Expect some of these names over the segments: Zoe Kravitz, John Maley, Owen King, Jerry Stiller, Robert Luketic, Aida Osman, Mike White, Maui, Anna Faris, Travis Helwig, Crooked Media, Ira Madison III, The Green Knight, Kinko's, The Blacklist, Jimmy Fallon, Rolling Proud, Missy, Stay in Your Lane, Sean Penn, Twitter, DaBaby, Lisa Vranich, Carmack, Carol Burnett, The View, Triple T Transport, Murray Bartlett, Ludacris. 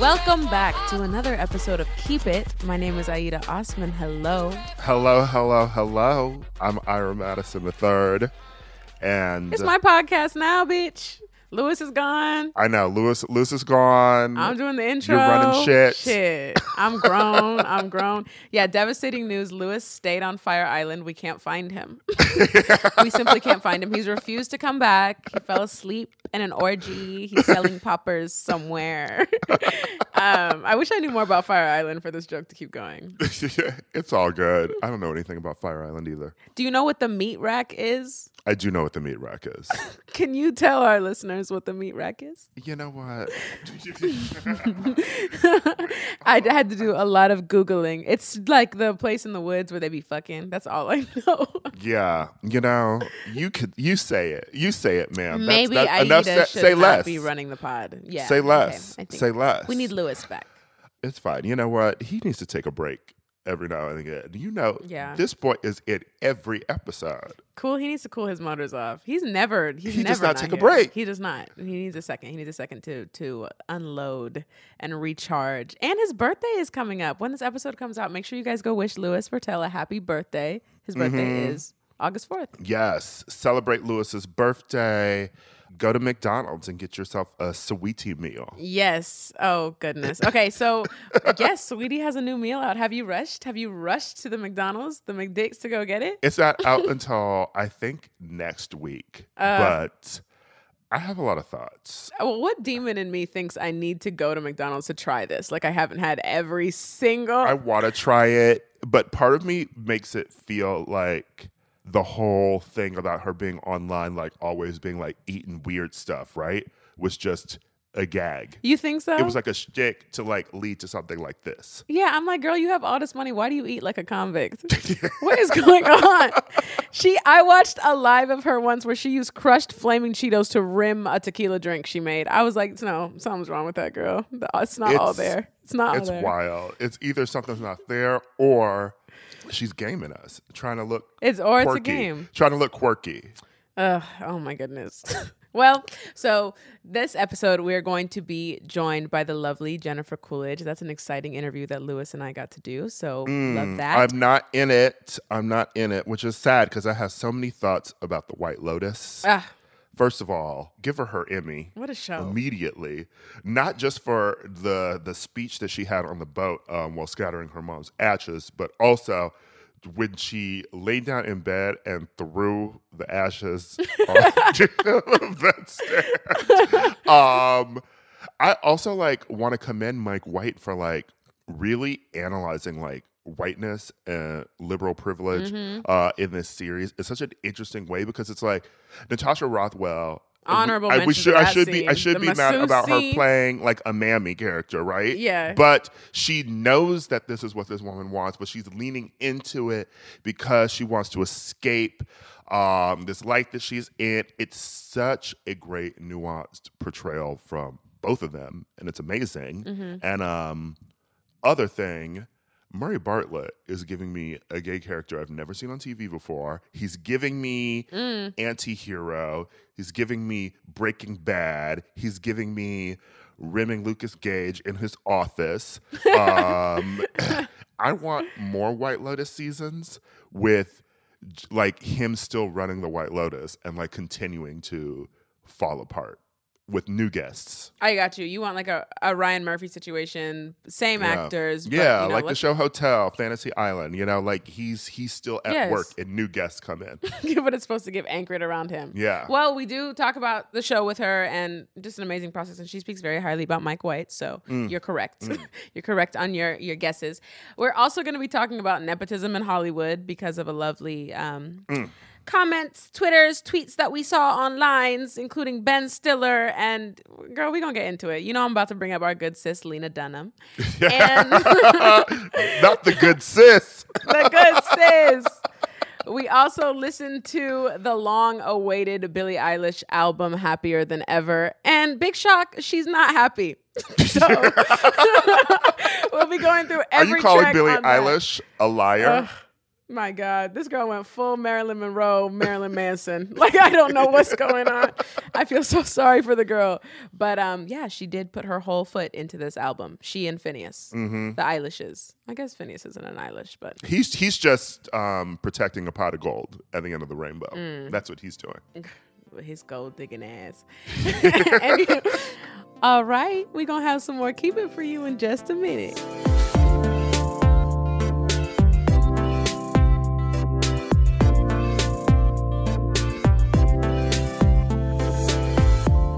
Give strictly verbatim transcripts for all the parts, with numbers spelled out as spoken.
Welcome back to another episode of Keep It. My name is Aida Osman. Hello. Hello, hello, hello. I'm Ira Madison the third. And it's my podcast now, bitch. Lewis is gone. I know. Lewis Lewis is gone. I'm doing the intro. You're running shit. Shit. I'm grown. I'm grown. Yeah, devastating news. Lewis stayed on Fire Island. We can't find him. We simply can't find him. He's refused to come back. He fell asleep in an orgy. He's selling poppers somewhere. um, I wish I knew more about Fire Island for this joke to keep going. It's all good. I don't know anything about Fire Island either. Do you know what the meat rack is? I do know what the meat rack is. Can you tell our listeners what the meat rack is? You know what? I had to do a lot of Googling. It's like the place in the woods where they be fucking. That's all I know. Yeah. You know, you could. You say it. You say it, ma'am. Maybe that's, that's enough. Sa- should say not less. Be running the pod. Yeah. Say less. Okay, say less. We need Lewis back. It's fine. You know what? He needs to take a break every now and again. You know, yeah. This boy is in every episode. Cool. He needs to cool his motors off. He's never. He's he never does not, not take here. a break. He does not. He needs a second. He needs a second to to unload and recharge. And his birthday is coming up. When this episode comes out, make sure you guys go wish Lewis Fertel a happy birthday. His birthday mm-hmm. is August fourth. Yes. Celebrate Lewis's birthday. Go to McDonald's and get yourself a Saweetie meal. Yes. Oh, goodness. Okay, so, yes, Saweetie has a new meal out. Have you rushed? Have you rushed to the McDonald's, the McDicks, to go get it? It's not out until, I think, next week. Uh, but I have a lot of thoughts. Well, what demon in me thinks I need to go to McDonald's to try this? Like, I haven't had every single... I want to try it, but part of me makes it feel like... the whole thing about her being online, like always being like eating weird stuff, right, was just a gag. You think so? It was like a shtick to like lead to something like this. Yeah, I'm like, girl, you have all this money. Why do you eat like a convict? What is going on? She, I watched a live of her once where she used crushed flaming Cheetos to rim a tequila drink she made. I was like, no, something's wrong with that girl. It's not it's, all there. It's not. It's all there. Wild. It's either something's not there or. She's gaming us, trying to look it's or quirky, it's a game. Trying to look quirky. Uh, oh my goodness. Well, so this episode we are going to be joined by the lovely Jennifer Coolidge. That's an exciting interview that Lewis and I got to do. So mm, love that. I'm not in it. I'm not in it, which is sad because I have so many thoughts about the White Lotus. Ah. First of all, give her her Emmy. What a show. Immediately. Not just for the the speech that she had on the boat um, while scattering her mom's ashes, but also when she laid down in bed and threw the ashes onto the stand. Um, I also like want to commend Mike White for like really analyzing like whiteness and liberal privilege mm-hmm. uh, in this series is such an interesting way because it's like Natasha Rothwell. Honorable we, I, we should, I should scene. be I should the be masseuse. Mad about her playing like a mammy character, right? Yeah. But she knows that this is what this woman wants, but she's leaning into it because she wants to escape um, this life that she's in. It's such a great nuanced portrayal from both of them, and it's amazing. Mm-hmm. And um, other thing. Murray Bartlett is giving me a gay character I've never seen on T V before. He's giving me mm. anti-hero. He's giving me Breaking Bad. He's giving me rimming Lucas Gage in his office. Um, I want more White Lotus seasons with like him still running the White Lotus and like continuing to fall apart. with new guests. I got you. You want like a, a Ryan Murphy situation, same yeah. actors. But, yeah, you know, like the show Hotel, Fantasy Island. You know, like he's he's still at yes. work and new guests come in. But it's supposed to give anchored around him. Yeah. Well, we do talk about the show with her and just an amazing process. And she speaks very highly about Mike White. So mm. you're correct. Mm. You're correct on your, your guesses. We're also going to be talking about nepotism in Hollywood because of a lovely... Um, mm. comments, Twitters, tweets that we saw online, including Ben Stiller. And girl, we're going to get into it. You know, I'm about to bring up our good sis, Lena Dunham. And not the good sis. The good sis. We also listened to the long-awaited Billie Eilish album, Happier Than Ever. And big shock, she's not happy. So we'll be going through every track. Are you calling Billie Eilish that. a liar? Uh, My God, this girl went full Marilyn Monroe, Marilyn Manson. Like, I don't know what's going on. I feel so sorry for the girl. But um, yeah, she did put her whole foot into this album. She and Finneas, mm-hmm. the Eilishes. I guess Finneas isn't an Eilish, but... He's he's just um, protecting a pot of gold at the end of the rainbow. Mm. That's what he's doing. His gold-digging ass. Anyway, all right, we're going to have some more Keep It for you in just a minute.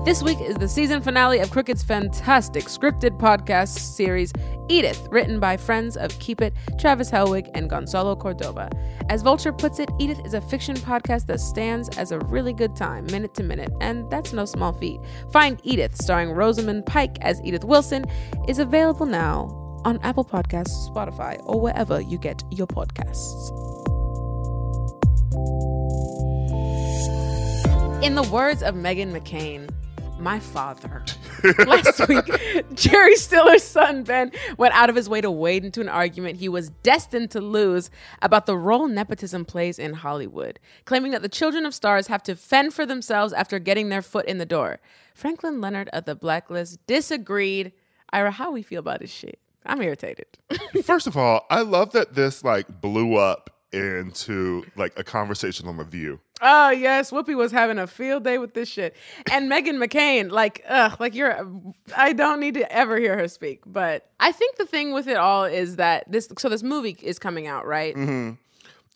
This week is the season finale of Crooked's fantastic scripted podcast series, Edith, written by friends of Keep It, Travis Helwig, and Gonzalo Cordova. As Vulture puts it, Edith is a fiction podcast that stands as a really good time, minute to minute, and that's no small feat. Find Edith, starring Rosamund Pike as Edith Wilson, is available now on Apple Podcasts, Spotify, or wherever you get your podcasts. In the words of Meghan McCain, my father. Last week, Jerry Stiller's son, Ben, went out of his way to wade into an argument he was destined to lose about the role nepotism plays in Hollywood, claiming that the children of stars have to fend for themselves after getting their foot in the door. Franklin Leonard of The Blacklist disagreed. Ira, how we feel about this shit? I'm irritated. First of all, I love that this like blew up into like a conversation on The View. Oh, yes. Whoopi was having a field day with this shit. And Meghan McCain, like, ugh, like you're, I don't need to ever hear her speak. But I think the thing with it all is that this, so this movie is coming out, right? Mm-hmm.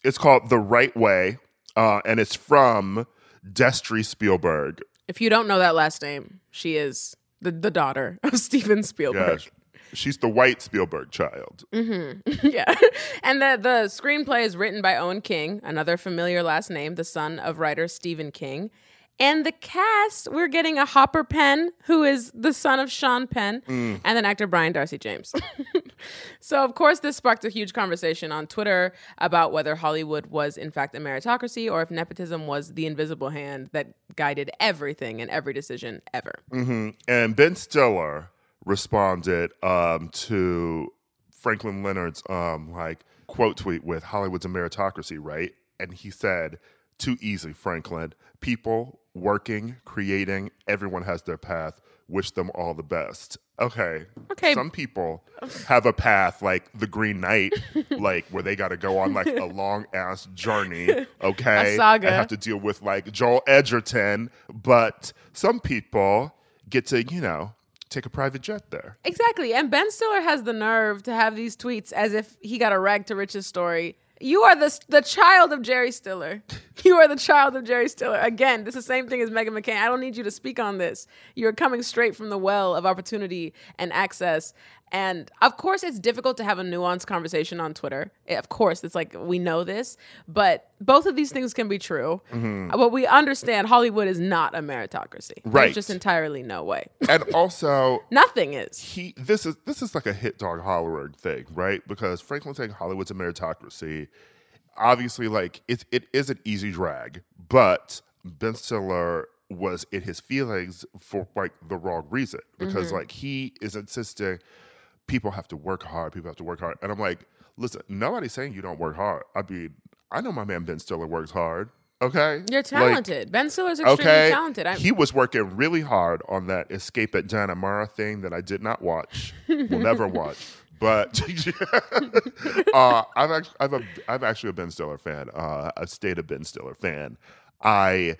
It's called The Right Way, uh, and it's from Destry Spielberg. If you don't know that last name, she is the, the daughter of Steven Spielberg. Gosh. She's the white Spielberg child. Mm-hmm. Yeah. And the, the screenplay is written by Owen King, another familiar last name, the son of writer Stephen King. And the cast, we're getting a Hopper Penn, who is the son of Sean Penn, mm. and then actor Brian Darcy James. So, of course, this sparked a huge conversation on Twitter about whether Hollywood was, in fact, a meritocracy or if nepotism was the invisible hand that guided everything and every decision ever. Mm-hmm. And Ben Stiller responded um, to Franklin Leonard's um, like quote tweet with Hollywood's a meritocracy, right? And he said, too easy, Franklin. People working, creating, everyone has their path. Wish them all the best. Okay. Okay. Some people have a path like The Green Knight, like where they got to go on like a long ass journey. Okay. A saga. I have to deal with like Joel Edgerton, but some people get to, you know, take a private jet there. Exactly. And Ben Stiller has the nerve to have these tweets as if he got a rag to riches story. You are the the child of Jerry Stiller. You are the child of Jerry Stiller. Again, this is the same thing as Meghan McCain. I don't need you to speak on this. You're coming straight from the well of opportunity and access. And of course, it's difficult to have a nuanced conversation on Twitter. Of course, it's like, we know this, but both of these things can be true. Mm-hmm. But we understand Hollywood is not a meritocracy. Right. There's just entirely no way. And also... Nothing is. He. This is this is like a hit dog hollering thing, right? Because Franklin saying Hollywood's a meritocracy, obviously, like, it, it is an easy drag, but Ben Stiller was in his feelings for, like, the wrong reason. Because, mm-hmm. like, he is insisting... People have to work hard. People have to work hard. And I'm like, listen, nobody's saying you don't work hard. I mean, I know my man Ben Stiller works hard, okay? You're talented. Like, Ben Stiller's extremely okay? talented. I'm- he was working really hard on that Escape at Dannemora thing that I did not watch, will never watch. But uh, I'm, actually, I'm, a, I'm actually a Ben Stiller fan, uh, a state of Ben Stiller fan. I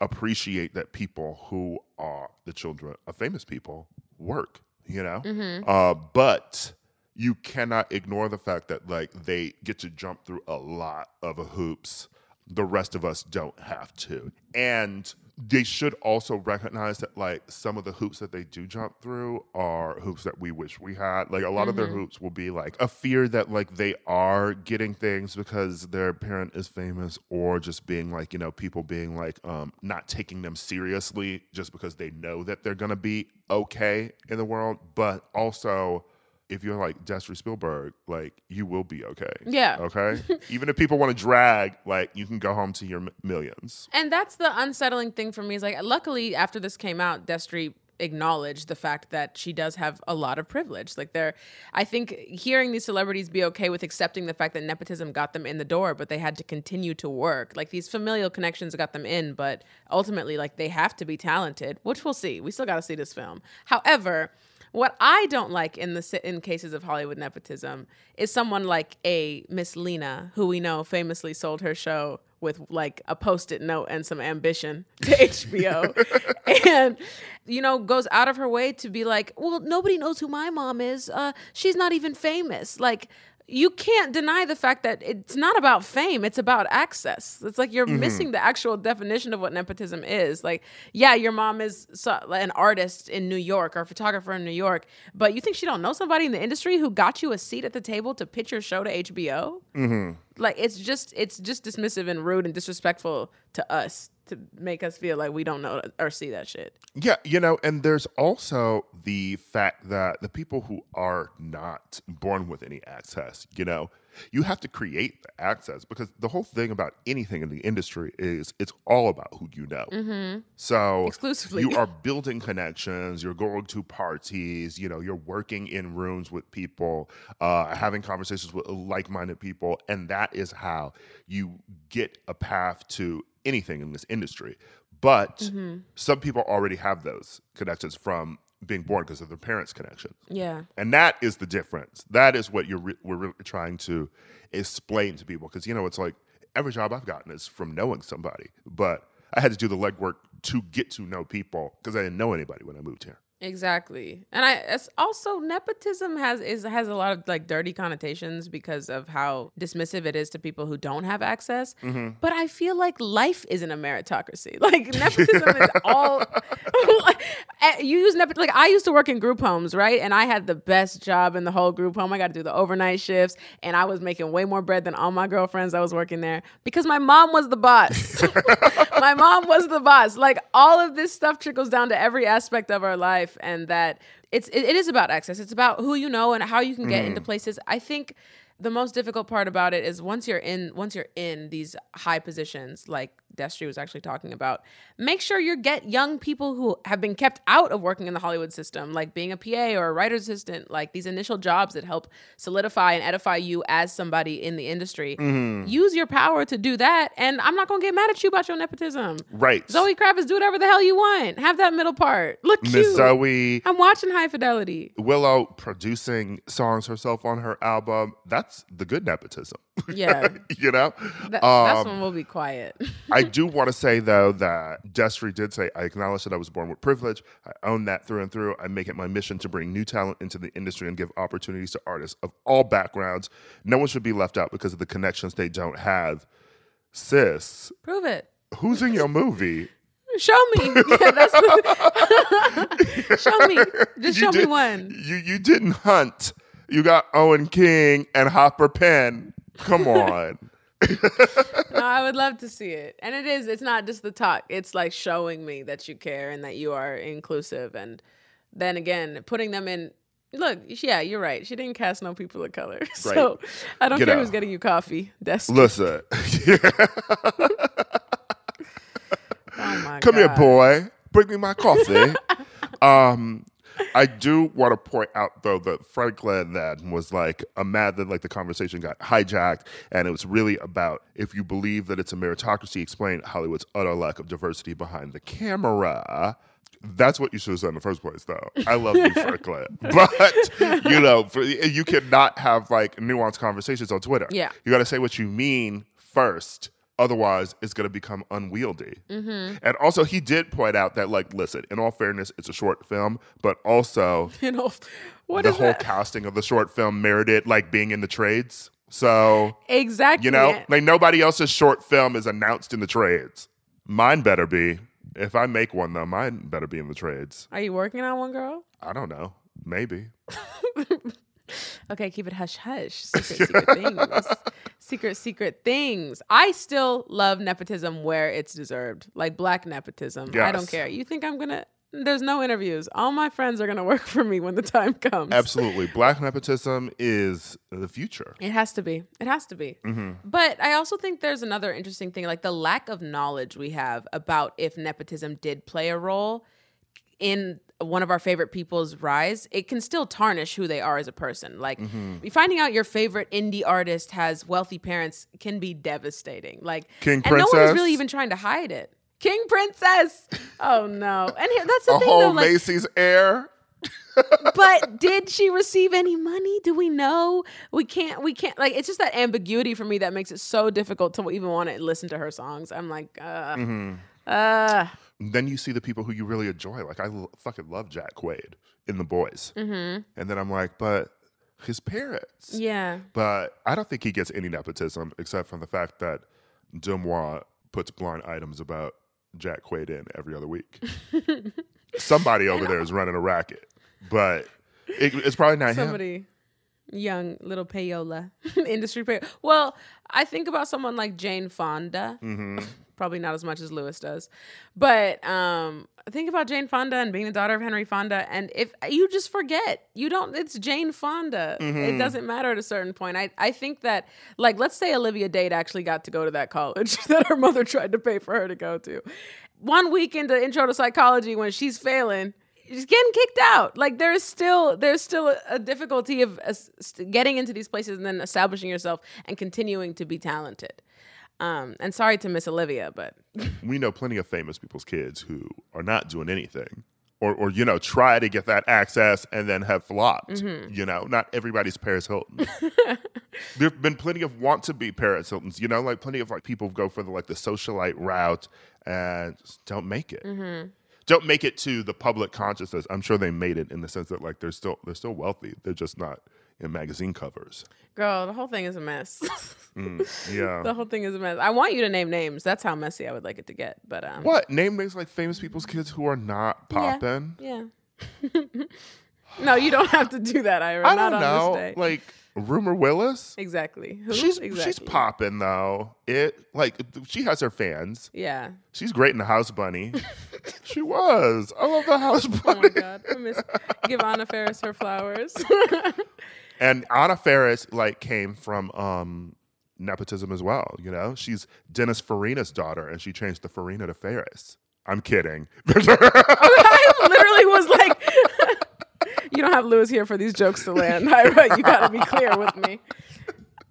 appreciate that people who are the children of famous people work, you know? Mm-hmm. Uh, but you cannot ignore the fact that, like, they get to jump through a lot of hoops. The rest of us don't have to. And they should also recognize that, like, some of the hoops that they do jump through are hoops that we wish we had. Like, a lot mm-hmm. of their hoops will be, like, a fear that, like, they are getting things because their parent is famous, or just being, like, you know, people being, like, um, not taking them seriously just because they know that they're going to be okay in the world. But also, if you're like Destry Spielberg, like, you will be okay. Yeah. Okay? Even if people want to drag, like, you can go home to your m- millions. And that's the unsettling thing for me, is like, luckily after this came out, Destry acknowledged the fact that she does have a lot of privilege. Like, there, I think hearing these celebrities be okay with accepting the fact that nepotism got them in the door, but they had to continue to work. Like, these familial connections got them in, but ultimately, like, they have to be talented, which we'll see. We still got to see this film. However, what I don't like in the in cases of Hollywood nepotism is someone like a Miss Lena, who we know famously sold her show with, like, a Post-it note and some ambition to H B O and, you know, goes out of her way to be like, well, nobody knows who my mom is. Uh, she's not even famous. Like, you can't deny the fact that it's not about fame. It's about access. It's like you're mm-hmm. missing the actual definition of what nepotism is. Like, yeah, your mom is so, an artist in New York, or a photographer in New York, but you think she don't know somebody in the industry who got you a seat at the table to pitch your show to H B O? Mm-hmm. Like, it's just it's just dismissive and rude and disrespectful to us, to make us feel like we don't know or see that shit. Yeah, you know, and there's also the fact that the people who are not born with any access, you know, you have to create the access, because the whole thing about anything in the industry is it's all about who you know. Mm-hmm. So exclusively, you are building connections, you're going to parties, you know, you're working in rooms with people, uh, having conversations with like-minded people, and that is how you get a path to anything in this industry. But mm-hmm. some people already have those connections from being born because of their parents' connections. Yeah. And that is the difference. That is what you're re- we're really trying to explain to people. Because, you know, it's like every job I've gotten is from knowing somebody. But I had to do the legwork to get to know people because I didn't know anybody when I moved here. Exactly. And I it's also nepotism has is has a lot of, like, dirty connotations because of how dismissive it is to people who don't have access. Mm-hmm. But I feel like life isn't a meritocracy. Like, nepotism is all you use nep- like I used to work in group homes, right? And I had the best job in the whole group home. I got to do the overnight shifts, and I was making way more bread than all my girlfriends that was working there because my mom was the boss. My mom was the boss. Like, all of this stuff trickles down to every aspect of our life. And that it's it, it is about access. It's about who you know and how you can get mm. into places. I think the most difficult part about it is once you're in once you're in these high positions, like Destry was actually talking about, make sure you get young people who have been kept out of working in the Hollywood system, like being a P A or a writer's assistant, like these initial jobs that help solidify and edify you as somebody in the industry. Mm. Use your power to do that, and I'm not going to get mad at you about your nepotism. Right. Zoe Kravitz, do whatever the hell you want. Have that middle part. Look cute. Miss Zoe. I'm watching High Fidelity. Willow producing songs herself on her album. That's the good nepotism. Yeah. You know? That, um, that's when we'll be quiet. I do want to say, though, that Destry did say, I acknowledge that I was born with privilege. I own that through and through. I make it my mission to bring new talent into the industry and give opportunities to artists of all backgrounds. No one should be left out because of the connections they don't have. Sis. Prove it. Who's in your movie? Show me. Yeah, that's the... Show me. Just you show did, me one. You, you didn't hunt. You got Owen King and Hopper Penn. Come on. No, I would love to see it. And it is, it's not just the talk. It's like showing me that you care and that you are inclusive. And then again, putting them in, look, yeah, you're right. She didn't cast no people of color. Right. So I don't Get care out. Who's getting you coffee. That's Listen. Oh my Come God. Here, boy. Bring me my coffee. um... I do want to point out, though, that Franklin then was like, I'm mad that, like, the conversation got hijacked, and it was really about, if you believe that it's a meritocracy, explain Hollywood's utter lack of diversity behind the camera. That's what you should have said in the first place, though. I love you, Franklin. But, you know, for, you cannot have, like, nuanced conversations on Twitter. Yeah. You got to say what you mean first. Otherwise, it's going to become unwieldy. Mm-hmm. And also, he did point out that, like, listen, in all fairness, it's a short film, but also in all, what the is whole that? casting of the short film merited, like, being in the trades. So, exactly. You know, like, nobody else's short film is announced in the trades. Mine better be. If I make one, though, mine better be in the trades. Are you working on one, girl? I don't know. Maybe. Okay, keep it hush hush. Secret, secret things. Secret, secret things. I still love nepotism where it's deserved. Like black nepotism. Yes. I don't care. You think I'm going to... There's no interviews. All my friends are going to work for me when the time comes. Absolutely. Black nepotism is the future. It has to be. It has to be. Mm-hmm. But I also think there's another interesting thing, like the lack of knowledge we have about if nepotism did play a role in one of our favorite people's rise. It can still tarnish who they are as a person. Like mm-hmm. finding out your favorite indie artist has wealthy parents can be devastating. Like, King Princess. And no one was really even trying to hide it. King Princess. Oh, no. And here, that's the a thing, whole though, like, Macy's heir. But did she receive any money? Do we know? We can't, we can't. Like, it's just that ambiguity for me that makes it so difficult to even want to listen to her songs. I'm like, uh, mm-hmm. uh. Then you see the people who you really enjoy. Like, I l- fucking love Jack Quaid in The Boys. Mm-hmm. And then I'm like, but his parents. Yeah. But I don't think he gets any nepotism except from the fact that Dumois puts blind items about Jack Quaid in every other week. Somebody over there is running a racket, but it, it's probably not Somebody, him. Somebody, young little payola, industry payola. Well, I think about someone like Jane Fonda, mm-hmm. probably not as much as Lewis does, but um, think about Jane Fonda and being the daughter of Henry Fonda, and if you just forget, you don't. It's Jane Fonda. Mm-hmm. It doesn't matter at a certain point. I, I think that, like, let's say Olivia Dade actually got to go to that college that her mother tried to pay for her to go to. One week into Intro to Psychology, when she's failing, she's getting kicked out. Like, there's still there's still a, a difficulty of uh, getting into these places and then establishing yourself and continuing to be talented. Um, and sorry to Miss Olivia, but... We know plenty of famous people's kids who are not doing anything or, or you know, try to get that access and then have flopped. Mm-hmm. You know, not everybody's Paris Hilton. There have been plenty of want-to-be Paris Hiltons, you know, like plenty of like people go for the like the socialite route and just don't make it. Mm-hmm. Don't make it to the public consciousness. I'm sure they made it in the sense that like they're still they're still wealthy. They're just not... in magazine covers. Girl, the whole thing is a mess. mm, yeah. The whole thing is a mess. I want you to name names. That's how messy I would like it to get. But um, What? Name names like famous people's kids who are not popping? Yeah. yeah. No, you don't have to do that, Ira. I not don't on know. This day. Like, Rumor Willis? Exactly. Who? She's, exactly. She's popping, though. It Like, she has her fans. Yeah. She's great in The House Bunny. She was. I love The House Bunny. Oh, my God. I miss Give Anna Faris her flowers. And Anna Faris, like, came from um, nepotism as well, you know? She's Dennis Farina's daughter, and she changed the Farina to Ferris. I'm kidding. I literally was like, you don't have Lewis here for these jokes to land. Ira, you got to be clear with me.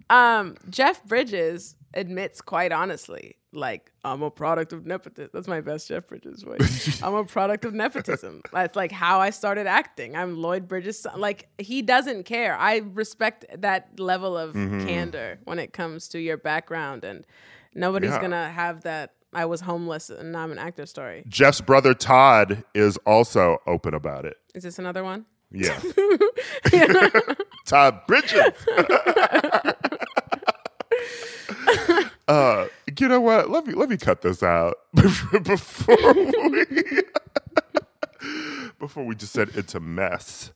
Um, Jeff Bridges admits quite honestly, like, I'm a product of nepotism. That's my best Jeff Bridges voice. I'm a product of nepotism. That's like how I started acting. I'm Lloyd Bridges' son. Like, he doesn't care. I respect that level of mm-hmm. candor when it comes to your background. And nobody's yeah. going to have that I was homeless and now I'm an actor story. Jeff's brother Todd is also open about it. Is this another one? Yeah. yeah. Todd Bridges. Uh, you know what? Let me let me cut this out before we before we just said it's a mess.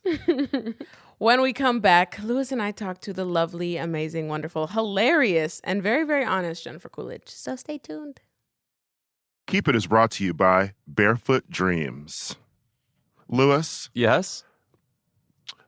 When we come back, Lewis and I talk to the lovely, amazing, wonderful, hilarious, and very, very honest Jennifer Coolidge. So stay tuned. Keep It is brought to you by Barefoot Dreams. Lewis? Yes?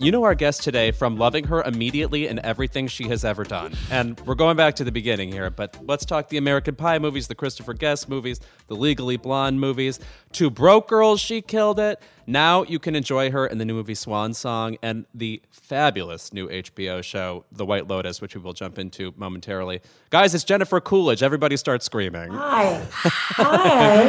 You know our guest today from loving her immediately in everything she has ever done. And we're going back to the beginning here, but let's talk the American Pie movies, the Christopher Guest movies, the Legally Blonde movies. Two Broke Girls, she killed it. Now you can enjoy her in the new movie Swan Song and the fabulous new H B O show, The White Lotus, which we will jump into momentarily. Guys, it's Jennifer Coolidge. Everybody start screaming. Hi. Hi.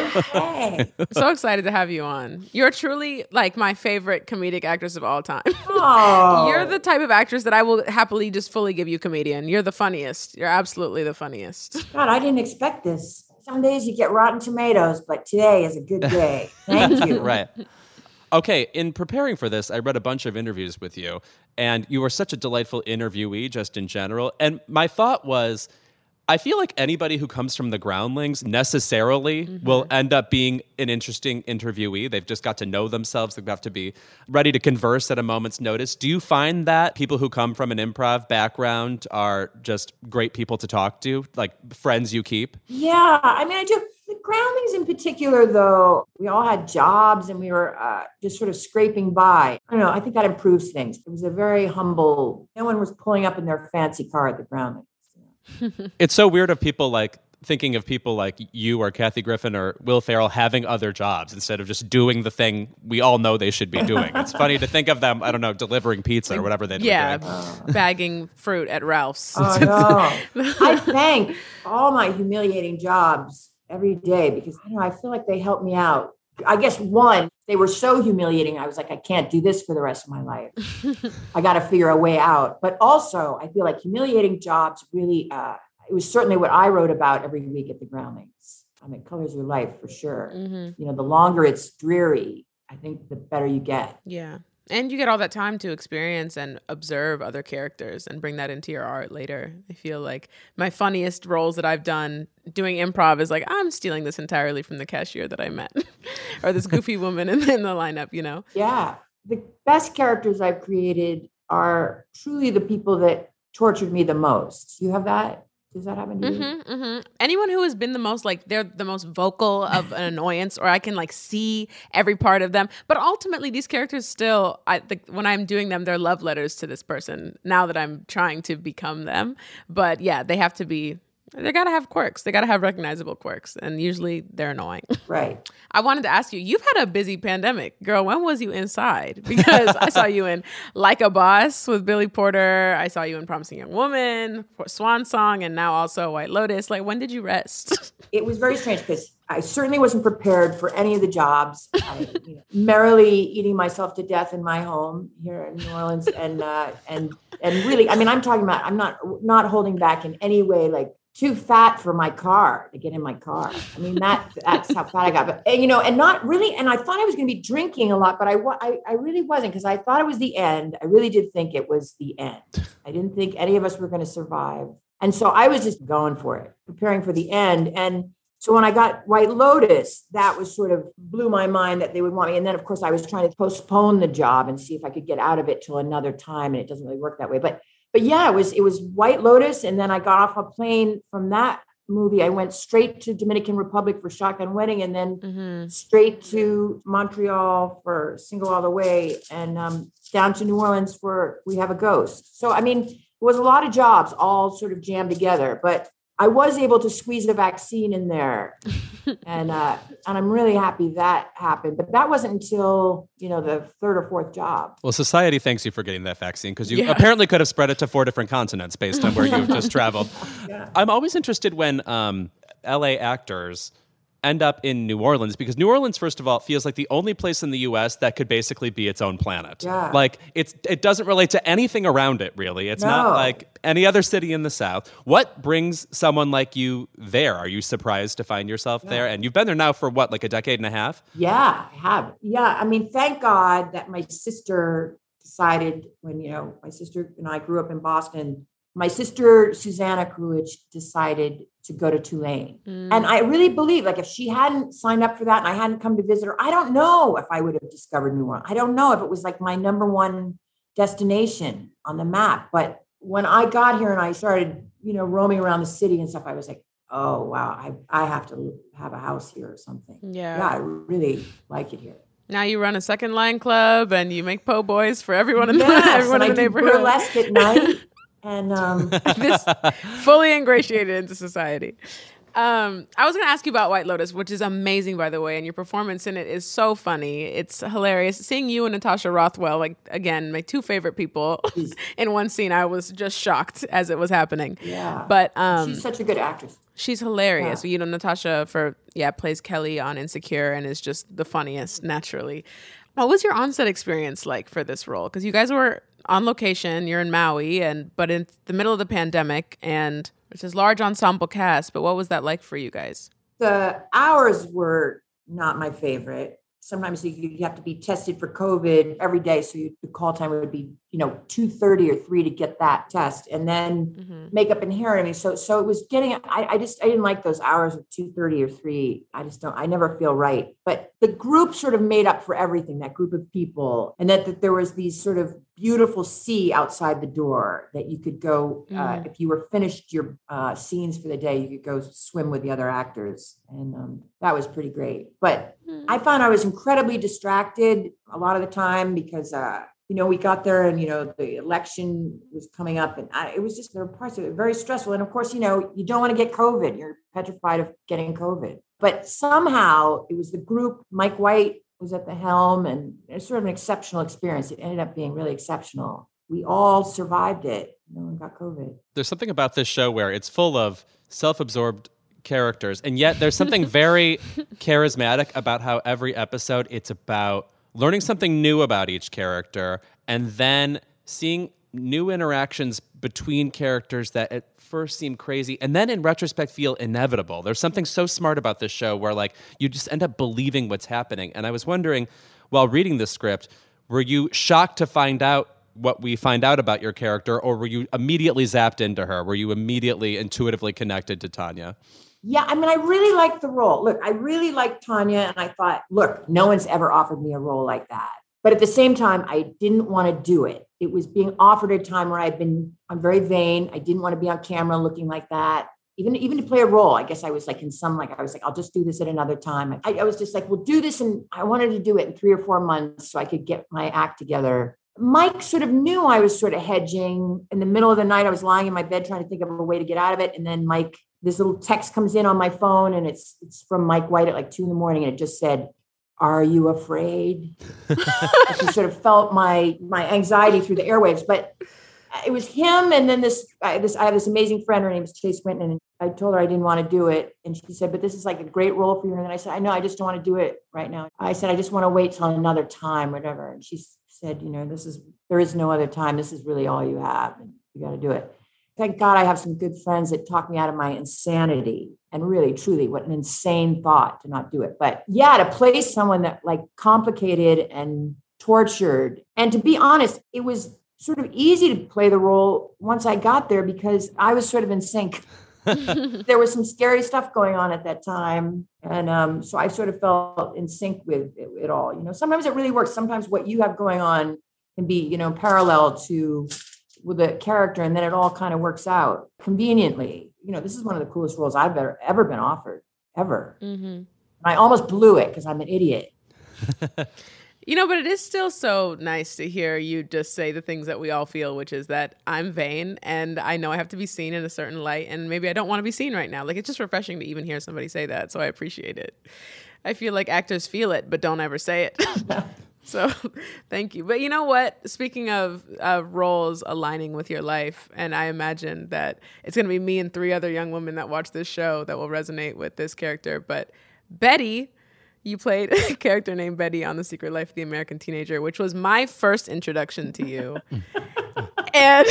Hey. So excited to have you on. You're truly like my favorite comedic actress of all time. Oh. You're the type of actress that I will happily just fully give you comedian. You're the funniest. You're absolutely the funniest. God, I didn't expect this. Some days you get rotten tomatoes, but today is a good day. Thank you. Right. Okay, in preparing for this, I read a bunch of interviews with you, and you were such a delightful interviewee just in general. And my thought was, I feel like anybody who comes from the groundlings necessarily mm-hmm. will end up being an interesting interviewee. They've just got to know themselves. They have to be ready to converse at a moment's notice. Do you find that people who come from an improv background are just great people to talk to, like friends you keep? Yeah, I mean, I do. The groundlings in particular, though, we all had jobs and we were uh, just sort of scraping by. I don't know. I think that improves things. It was a very humble, no one was pulling up in their fancy car at the groundlings. It's so weird of people like thinking of people like you or Kathy Griffin or Will Ferrell having other jobs instead of just doing the thing we all know they should be doing. It's funny to think of them, I don't know, delivering pizza or whatever they do. Yeah, doing. Bagging fruit at Ralph's. Oh, no. I thank all my humiliating jobs every day because you know, I feel like they helped me out. I guess one, they were so humiliating. I was like, I can't do this for the rest of my life. I got to figure a way out. But also, I feel like humiliating jobs really, uh, it was certainly what I wrote about every week at the Groundlings. I mean, colors your life for sure. Mm-hmm. You know, the longer it's dreary, I think the better you get. Yeah. And you get all that time to experience and observe other characters and bring that into your art later. I feel like my funniest roles that I've done doing improv is like, I'm stealing this entirely from the cashier that I met or this goofy woman in, in the lineup, you know? Yeah. The best characters I've created are truly the people that tortured me the most. You have that? Does that happen to you? Mm-hmm, mm-hmm. Anyone who has been the most, like, they're the most vocal of an annoyance, or I can, like, see every part of them. But ultimately, these characters still, I the, when I'm doing them, they're love letters to this person now that I'm trying to become them. But, yeah, they have to be, they got to have quirks. They got to have recognizable quirks. And usually they're annoying. Right. I wanted to ask you, you've had a busy pandemic. Girl, when was you inside? Because I saw you in Like a Boss with Billy Porter. I saw you in Promising Young Woman, Swan Song, and now also White Lotus. Like, when did you rest? It was very strange because I certainly wasn't prepared for any of the jobs. I, you know, merrily eating myself to death in my home here in New Orleans. And, uh, and, and really, I mean, I'm talking about, I'm not, not holding back in any way, like, too fat for my car to get in my car. I mean, that that's how fat I got. But, and, you know, and not really. And I thought I was going to be drinking a lot, but I, I, I really wasn't because I thought it was the end. I really did think it was the end. I didn't think any of us were going to survive. And so I was just going for it, preparing for the end. And so when I got White Lotus, that was sort of blew my mind that they would want me. And then, of course, I was trying to postpone the job and see if I could get out of it till another time. And it doesn't really work that way. But But yeah, it was it was White Lotus. And then I got off a plane from that movie, I went straight to Dominican Republic for Shotgun Wedding, and then mm-hmm. straight to Montreal for Single All the Way, and um, down to New Orleans for We Have a Ghost. So, I mean, it was a lot of jobs all sort of jammed together, but I was able to squeeze the vaccine in there. and uh, and I'm really happy that happened. But that wasn't until, you know, the third or fourth job. Well, society thanks you for getting that vaccine, because you yeah. apparently could have spread it to four different continents based on where you've just traveled. Yeah. I'm always interested when um, L A actors end up in New Orleans, because New Orleans, first of all, feels like the only place in the U S that could basically be its own planet. Yeah. Like, it's it doesn't relate to anything around it, really. It's no. not like any other city in the South. What brings someone like you there? Are you surprised to find yourself yeah. there? And you've been there now for, what, like a decade and a half? Yeah, I have. Yeah, I mean, thank God that my sister decided when, you know, my sister and I grew up in Boston. My sister, Susanna Coolidge, decided to go to Tulane. Mm. And I really believe, like, if she hadn't signed up for that and I hadn't come to visit her, I don't know if I would have discovered New Orleans. I don't know if it was like my number one destination on the map. But when I got here and I started, you know, roaming around the city and stuff, I was like, oh, wow, I, I have to have a house here or something. Yeah. Yeah, I really like it here. Now you run a second line club and you make po' boys for everyone in the, yes, everyone in the neighborhood. Burlesque at night. And um, this fully ingratiated into society. Um, I was going to ask you about White Lotus, which is amazing, by the way, and your performance in it is so funny. It's hilarious. Seeing you and Natasha Rothwell, like, again, my two favorite people in one scene, I was just shocked as it was happening. Yeah. But um, she's such a good actress. She's hilarious. Yeah. You know, Natasha for yeah plays Kelly on Insecure and is just the funniest, naturally. What was your on-set experience like for this role? Because you guys were on location, you're in Maui, and but in the middle of the pandemic, and it's this large ensemble cast, but what was that like for you guys? The hours were not my favorite. Sometimes you have to be tested for COVID every day, so you, the call time would be, you know, two thirty or three to get that test, and then mm-hmm. makeup and hair. I mean, so so it was getting, I, I just, I didn't like those hours of two thirty or three. I just don't, I never feel right. But the group sort of made up for everything, that group of people, and that, that there was these sort of beautiful sea outside the door that you could go, mm. uh, if you were finished your uh, scenes for the day, you could go swim with the other actors. And um, that was pretty great. But mm. I found I was incredibly distracted a lot of the time because, uh, you know, we got there and, you know, the election was coming up and I, it was just, there were parts of it very stressful. And of course, you know, you don't want to get COVID. You're petrified of getting COVID. But somehow it was the group, Mike White was at the helm, and it's sort of an exceptional experience. It ended up being really exceptional. We all survived it. No one got COVID. There's something about this show where it's full of self-absorbed characters, and yet there's something very charismatic about how every episode it's about learning something new about each character and then seeing new interactions between characters that at first seem crazy and then in retrospect feel inevitable. There's something so smart about this show where, like, you just end up believing what's happening. And I was wondering, while reading the script, were you shocked to find out what we find out about your character, or were you immediately zapped into her? Were you immediately intuitively connected to Tanya? Yeah, I mean, I really liked the role. Look, I really liked Tanya, and I thought, look, no one's ever offered me a role like that. But at the same time, I didn't want to do it. It was being offered at a time where I'd been, I'm very vain. I didn't want to be on camera looking like that. Even, even to play a role, I guess I was like in some, like, I was like, I'll just do this at another time. I, I was just like, we'll do this. And I wanted to do it in three or four months so I could get my act together. Mike sort of knew I was sort of hedging. In the middle of the night, I was lying in my bed trying to think of a way to get out of it. And then Mike, this little text comes in on my phone, and it's it's from Mike White at like two in the morning. And it just said, "Are you afraid?" She sort of felt my my anxiety through the airwaves, but it was him. And then this I, this I have this amazing friend. Her name is Chase Winton, and I told her I didn't want to do it, and she said, "But this is like a great role for you." And then I said, "I know, I just don't want to do it right now." I said, "I just want to wait till another time, whatever." And she said, "You know, this is there is no other time. This is really all you have, and you got to do it." Thank God I have some good friends that talk me out of my insanity, and really, truly, what an insane thought to not do it. But yeah, to play someone that, like, complicated and tortured. And to be honest, it was sort of easy to play the role once I got there because I was sort of in sync. There was some scary stuff going on at that time. And um, so I sort of felt in sync with it, it all. You know, sometimes it really works. Sometimes what you have going on can be, you know, parallel to with a character, and then it all kind of works out conveniently. You know, this is one of the coolest roles I've ever, ever been offered, ever. Mm-hmm. And I almost blew it because I'm an idiot. You know, but it is still so nice to hear you just say the things that we all feel, which is that I'm vain and I know I have to be seen in a certain light, and maybe I don't want to be seen right now. Like, it's just refreshing to even hear somebody say that. So I appreciate it. I feel like actors feel it, but don't ever say it. So thank you. But you know what? Speaking of uh, roles aligning with your life, and I imagine that it's going to be me and three other young women that watch this show that will resonate with this character. But Betty... you played a character named Betty on The Secret Life of the American Teenager, which was my first introduction to you. And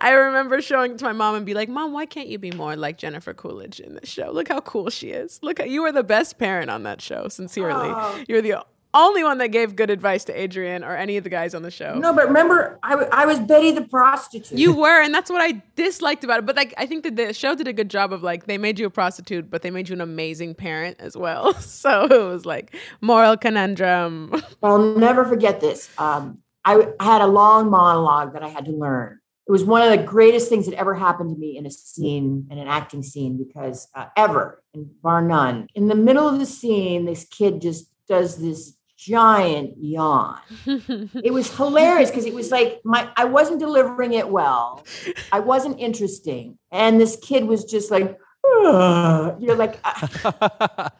I remember showing it to my mom and be like, Mom, why can't you be more like Jennifer Coolidge in this show? Look how cool she is. Look, you were the best parent on that show, sincerely. Oh. You're the only one that gave good advice to Adrian or any of the guys on the show. No, but remember, I, w- I was Betty the prostitute. You were, and that's what I disliked about it. But like, I think that the show did a good job of like, they made you a prostitute, but they made you an amazing parent as well. So it was like moral conundrum. I'll never forget this. Um, I, I had a long monologue that I had to learn. It was one of the greatest things that ever happened to me in a scene, in an acting scene, because uh, ever, and bar none. In the middle of the scene, this kid just does this giant yawn. It was hilarious because it was like my I wasn't delivering it well. I wasn't interesting. And this kid was just like, ugh. You're like, I,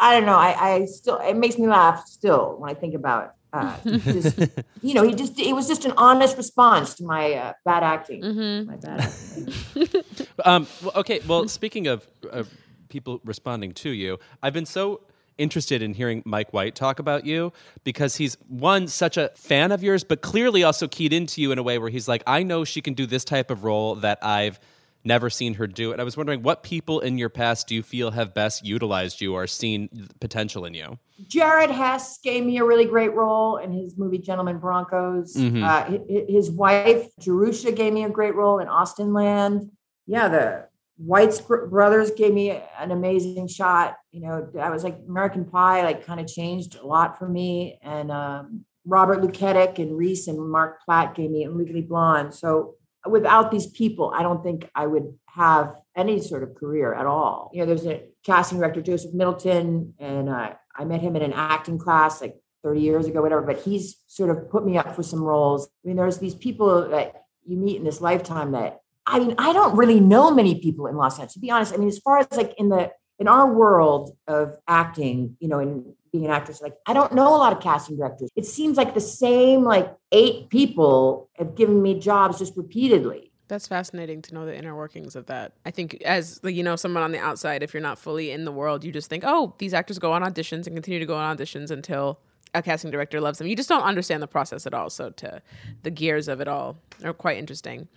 I don't know. I, I still, it makes me laugh still when I think about uh, just, you know, he just, it was just an honest response to my uh, bad acting. Mm-hmm. My bad acting. um, well, okay. Well, speaking of uh, people responding to you, I've been so interested in hearing Mike White talk about you, because he's, one, such a fan of yours, but clearly also keyed into you in a way where he's like, I know she can do this type of role that I've never seen her do. And I was wondering, what people in your past do you feel have best utilized you or seen potential in you? Jared Hess gave me a really great role in his movie Gentlemen Broncos. Mm-hmm. Uh, his wife, Jerusha, gave me a great role in Austin Land. Yeah, the White's brothers gave me an amazing shot. You know, I was like, American Pie, like, kind of changed a lot for me. And um, Robert Luketic and Reese and Mark Platt gave me Legally Blonde. So without these people, I don't think I would have any sort of career at all. You know, there's a casting director, Joseph Middleton, and uh, I met him in an acting class like thirty years ago, whatever, but he's sort of put me up for some roles. I mean, there's these people that you meet in this lifetime that, I mean, I don't really know many people in Los Angeles, to be honest. I mean, as far as like in the, in our world of acting, you know, and being an actress, like, I don't know a lot of casting directors. It seems like the same, like, eight people have given me jobs just repeatedly. That's fascinating to know the inner workings of that. I think as, you know, someone on the outside, if you're not fully in the world, you just think, oh, these actors go on auditions and continue to go on auditions until a casting director loves them. You just don't understand the process at all. So to the gears of it all are quite interesting.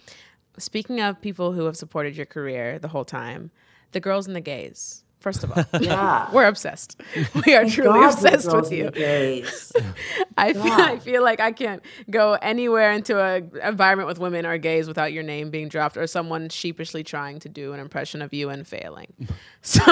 Speaking of people who have supported your career the whole time, the girls and the gays, first of all. Yeah. We're obsessed. We are Thank truly God obsessed with you. Gays. I, feel, I feel like I can't go anywhere into an environment with women or gays without your name being dropped or someone sheepishly trying to do an impression of you and failing. So,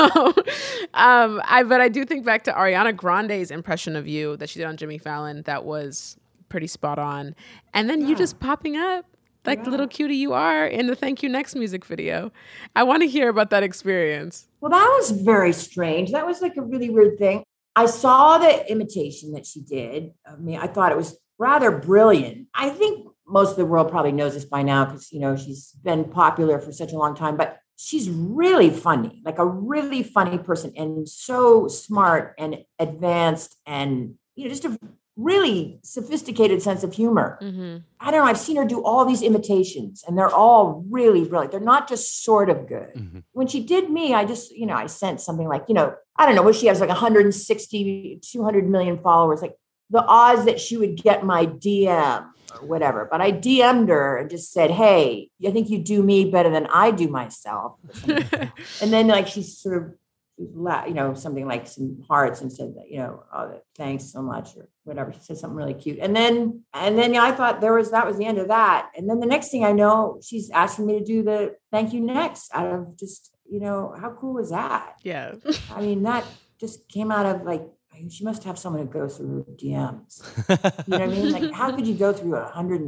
um, I but I do think back to Ariana Grande's impression of you that she did on Jimmy Fallon. That was pretty spot on. And then yeah. you just popping up. Like yeah. the little cutie you are in the Thank You Next music video. I want to hear about that experience. Well, that was very strange. That was like a really weird thing. I saw the imitation that she did of me. I thought it was rather brilliant. I think most of the world probably knows this by now because, you know, she's been popular for such a long time, but she's really funny, like a really funny person and so smart and advanced and, you know, just a really sophisticated sense of humor. Mm-hmm. I don't know. I've seen her do all these imitations and they're all really brilliant. They're not just sort of good. Mm-hmm. When she did me, I just, you know, I sent something like, you know, I don't know what she has, like one hundred sixty, two hundred million followers. Like the odds that she would get my D M or whatever, but I D M'd her and just said, hey, I think you do me better than I do myself. And then like, she sort of, you know, something like some hearts and said that, you know, oh, thanks so much or whatever. She said something really cute. And then, and then yeah, I thought there was, that was the end of that. And then the next thing I know, she's asking me to do the Thank You Next out of just, you know, how cool was that? Yeah. I mean, that just came out of like, she must have someone who goes through D Ms. You know what I mean? Like, how could you go through one hundred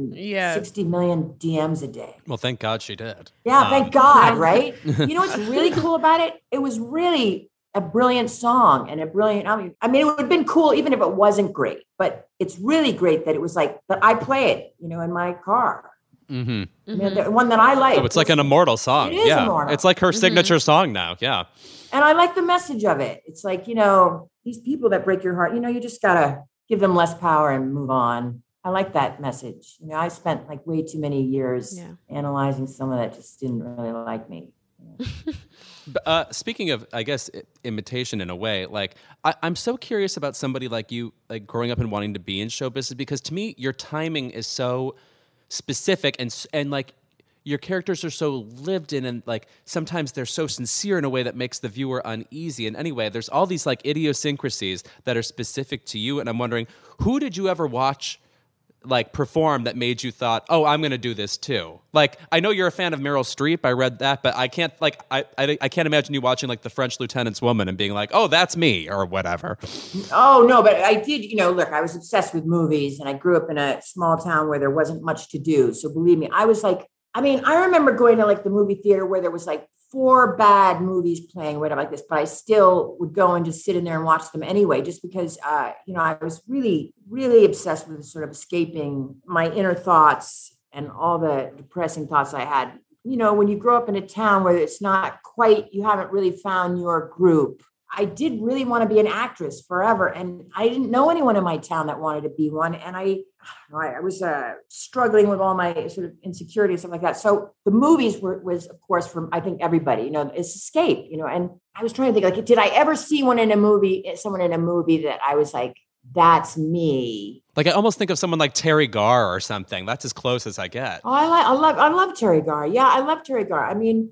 sixty yeah. million D Ms a day? Well, thank God she did. Yeah, um, thank God, right? You know what's really cool about it? It was really a brilliant song and a brilliant, I mean, I mean, it would have been cool even if it wasn't great, but it's really great that it was like, but I play it, you know, in my car. Mm-hmm. You know, the one that I like. Oh, it's like an immortal song. It is yeah. immortal. It's like her signature mm-hmm. song now. Yeah. And I like the message of it. It's like, you know, these people that break your heart, you know, you just got to give them less power and move on. I like that message. You know, I spent like way too many years yeah. analyzing someone that just didn't really like me. Yeah. uh, speaking of, I guess, imitation in a way, like I, I'm so curious about somebody like you, like growing up and wanting to be in show business, because to me, your timing is so specific and and like your characters are so lived in, and like sometimes they're so sincere in a way that makes the viewer uneasy. And anyway, there's all these like idiosyncrasies that are specific to you. And I'm wondering, who did you ever watch like perform that made you thought, oh, I'm going to do this too? Like, I know you're a fan of Meryl Streep. I read that, but I can't like, I, I, I can't imagine you watching like The French Lieutenant's Woman and being like, oh, that's me or whatever. Oh no, but I did, you know, look, I was obsessed with movies and I grew up in a small town where there wasn't much to do. So believe me, I was like, I mean, I remember going to like the movie theater where there was like four bad movies playing, whatever like this, but I still would go and just sit in there and watch them anyway, just because, uh, you know, I was really, really obsessed with sort of escaping my inner thoughts and all the depressing thoughts I had. You know, when you grow up in a town where it's not quite, you haven't really found your group. I did really want to be an actress forever. And I didn't know anyone in my town that wanted to be one. And I, I was uh, struggling with all my sort of insecurity and stuff like that. So the movies were, was, of course, from, I think, everybody, you know, it's escape, you know, and I was trying to think, like, did I ever see one in a movie, someone in a movie that I was like, that's me. Like, I almost think of someone like Terry Garr or something. That's as close as I get. Oh, I, like, I love, I love Terry Garr. Yeah, I love Terry Garr. I mean,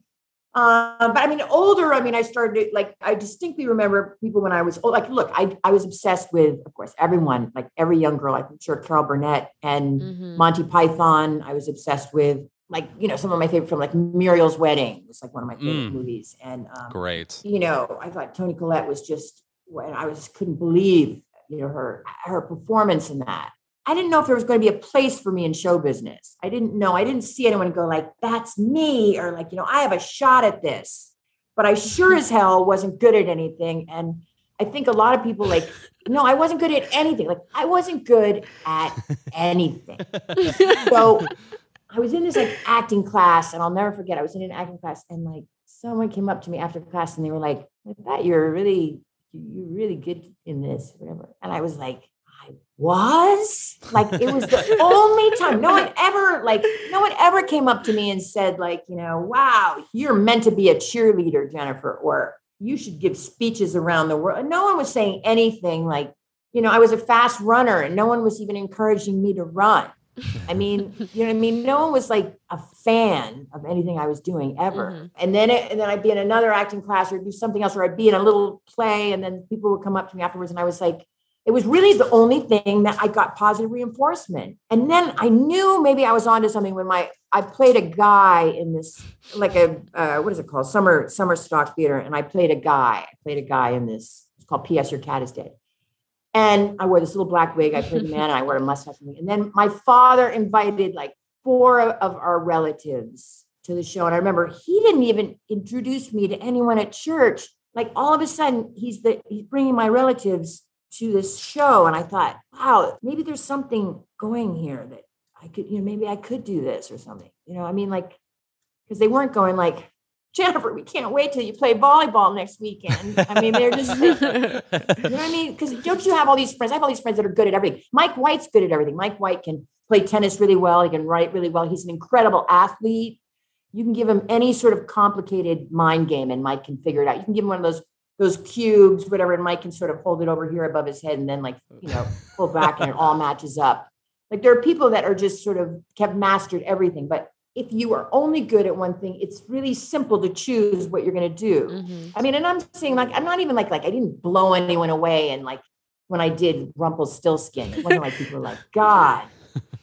Um, but I mean, older, I mean, I started, like, I distinctly remember people when I was old, like, look, I I was obsessed with, of course, everyone, like every young girl, I'm sure Carol Burnett and mm-hmm. Monty Python. I was obsessed with, like, you know, some of my favorite from like Muriel's Wedding was like one of my favorite mm. movies. And, um, great. You know, I thought Toni Collette was just, I just couldn't believe, you know, her, her performance in that. I didn't know if there was going to be a place for me in show business. I didn't know. I didn't see anyone go like, that's me. Or like, you know, I have a shot at this, but I sure as hell wasn't good at anything. And I think a lot of people like, no, I wasn't good at anything. Like I wasn't good at anything. So I was in this like acting class and I'll never forget. I was in an acting class and like someone came up to me after class and they were like, I thought you're really, you're really good in this, whatever. And I was like, was like it was the only time no one ever like no one ever came up to me and said like, you know, wow, you're meant to be a cheerleader, Jennifer, or you should give speeches around the world. No one was saying anything like, you know, I was a fast runner and no one was even encouraging me to run. I mean, you know what I mean? No one was like a fan of anything I was doing ever. Mm-hmm. And then it, and then I'd be in another acting class or do something else, or I'd be in a little play and then people would come up to me afterwards and I was like, it was really the only thing that I got positive reinforcement. And then I knew maybe I was onto something when my, I played a guy in this, like a, uh, what is it called? Summer, summer stock theater. And I played a guy, I played a guy in this, it's called P S Your Cat Is Dead. And I wore this little black wig. I played a man and I wore a mustache. And then my father invited like four of our relatives to the show. And I remember he didn't even introduce me to anyone at church. Like all of a sudden he's the, he's bringing my relatives to this show. And I thought, wow, maybe there's something going here that I could, you know, maybe I could do this or something, you know, I mean, like, because they weren't going like, Jennifer, we can't wait till you play volleyball next weekend. I mean, they're just, you know what I mean? Because don't you have all these friends? I have all these friends that are good at everything. Mike White's good at everything. Mike White can play tennis really well. He can write really well. He's an incredible athlete. You can give him any sort of complicated mind game and Mike can figure it out. You can give him one of those those cubes, whatever, and Mike can sort of hold it over here above his head and then like, you know, pull back and it all matches up. Like there are people that are just sort of have mastered everything. But if you are only good at one thing, it's really simple to choose what you're going to do. Mm-hmm. I mean, and I'm saying like, I'm not even like, like I didn't blow anyone away. And like when I did Rumpelstiltskin, it wasn't like people were like, God,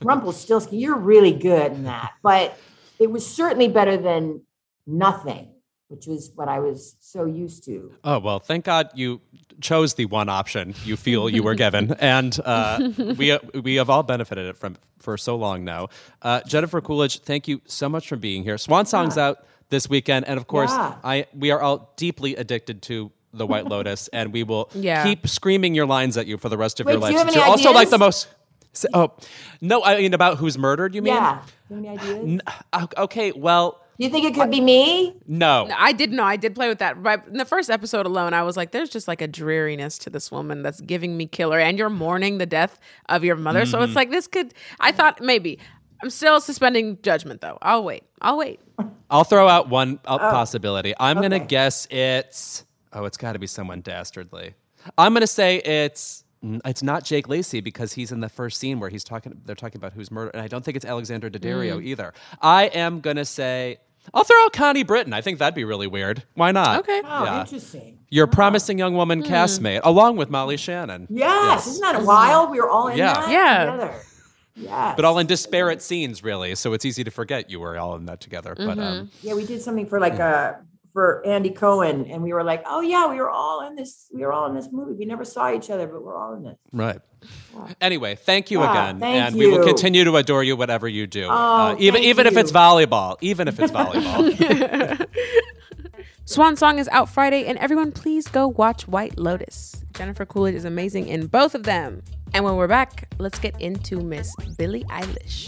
Rumpelstiltskin, you're really good in that. But it was certainly better than nothing. which was what I was so used to. Oh, well, thank God you chose the one option you feel you were given. And uh, we we have all benefited from for so long now. Uh, Jennifer Coolidge, thank you so much for being here. Swan Song's yeah. out this weekend. And of course, yeah. I we are all deeply addicted to The White Lotus. And we will yeah. keep screaming your lines at you for the rest of Wait, your life. You have any you're ideas? Also like the most... Oh, no, I mean about who's murdered, you mean? Yeah. Do you have any ideas? Okay, well... You think it could be me? No. I did know. I did play with that. But in the first episode alone, I was like, there's just like a dreariness to this woman that's giving me killer. And you're mourning the death of your mother. Mm-hmm. So it's like this could... I thought maybe. I'm still suspending judgment, though. I'll wait. I'll wait. I'll throw out one oh. possibility. I'm okay. going to guess it's... Oh, it's got to be someone dastardly. I'm going to say it's... It's not Jake Lacy because he's in the first scene where he's talking. They're talking about who's murdered, and I don't think it's Alexander Daddario mm. either. I am gonna say I'll throw out Connie Britton. I think that'd be really weird. Why not? Okay, wow, yeah. interesting. Your wow. promising young woman mm. castmate, along with Molly Shannon. Yes, yes. Isn't that wild? We were all in yeah. that yeah. together. Yes. But all in disparate scenes, really. So it's easy to forget you were all in that together. Mm-hmm. But um, yeah, we did something for like yeah. a. for Andy Cohen. And we were like, oh yeah, we were all in this. We were all in this movie. We never saw each other, but we're all in this. Right. Yeah. Anyway, thank you yeah, again. Thank and you. We will continue to adore you, whatever you do. Oh, uh, even, even if it's volleyball, even if it's volleyball. Swan Song is out Friday, and everyone please go watch White Lotus. Jennifer Coolidge is amazing in both of them. And when we're back, let's get into Miss Billie Eilish.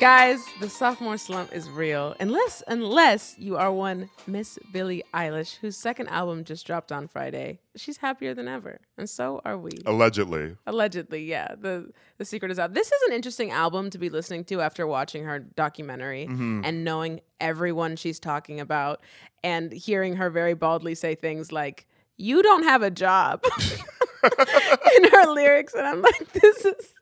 Guys, the sophomore slump is real, unless unless you are one Miss Billie Eilish, whose second album just dropped on Friday. She's happier than ever, and so are we. Allegedly. Allegedly, yeah. The the secret is out. This is an interesting album to be listening to after watching her documentary mm-hmm. and knowing everyone she's talking about and hearing her very baldly say things like, "You don't have a job" in her lyrics, and I'm like, this is...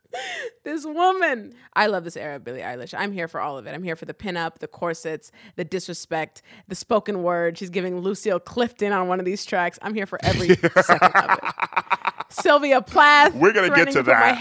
This woman. I love this era of Billie Eilish. I'm here for all of it. I'm here for the pinup, the corsets, the disrespect, the spoken word. She's giving Lucille Clifton on one of these tracks. I'm here for every second of it. Sylvia Plath. We're going to get to that.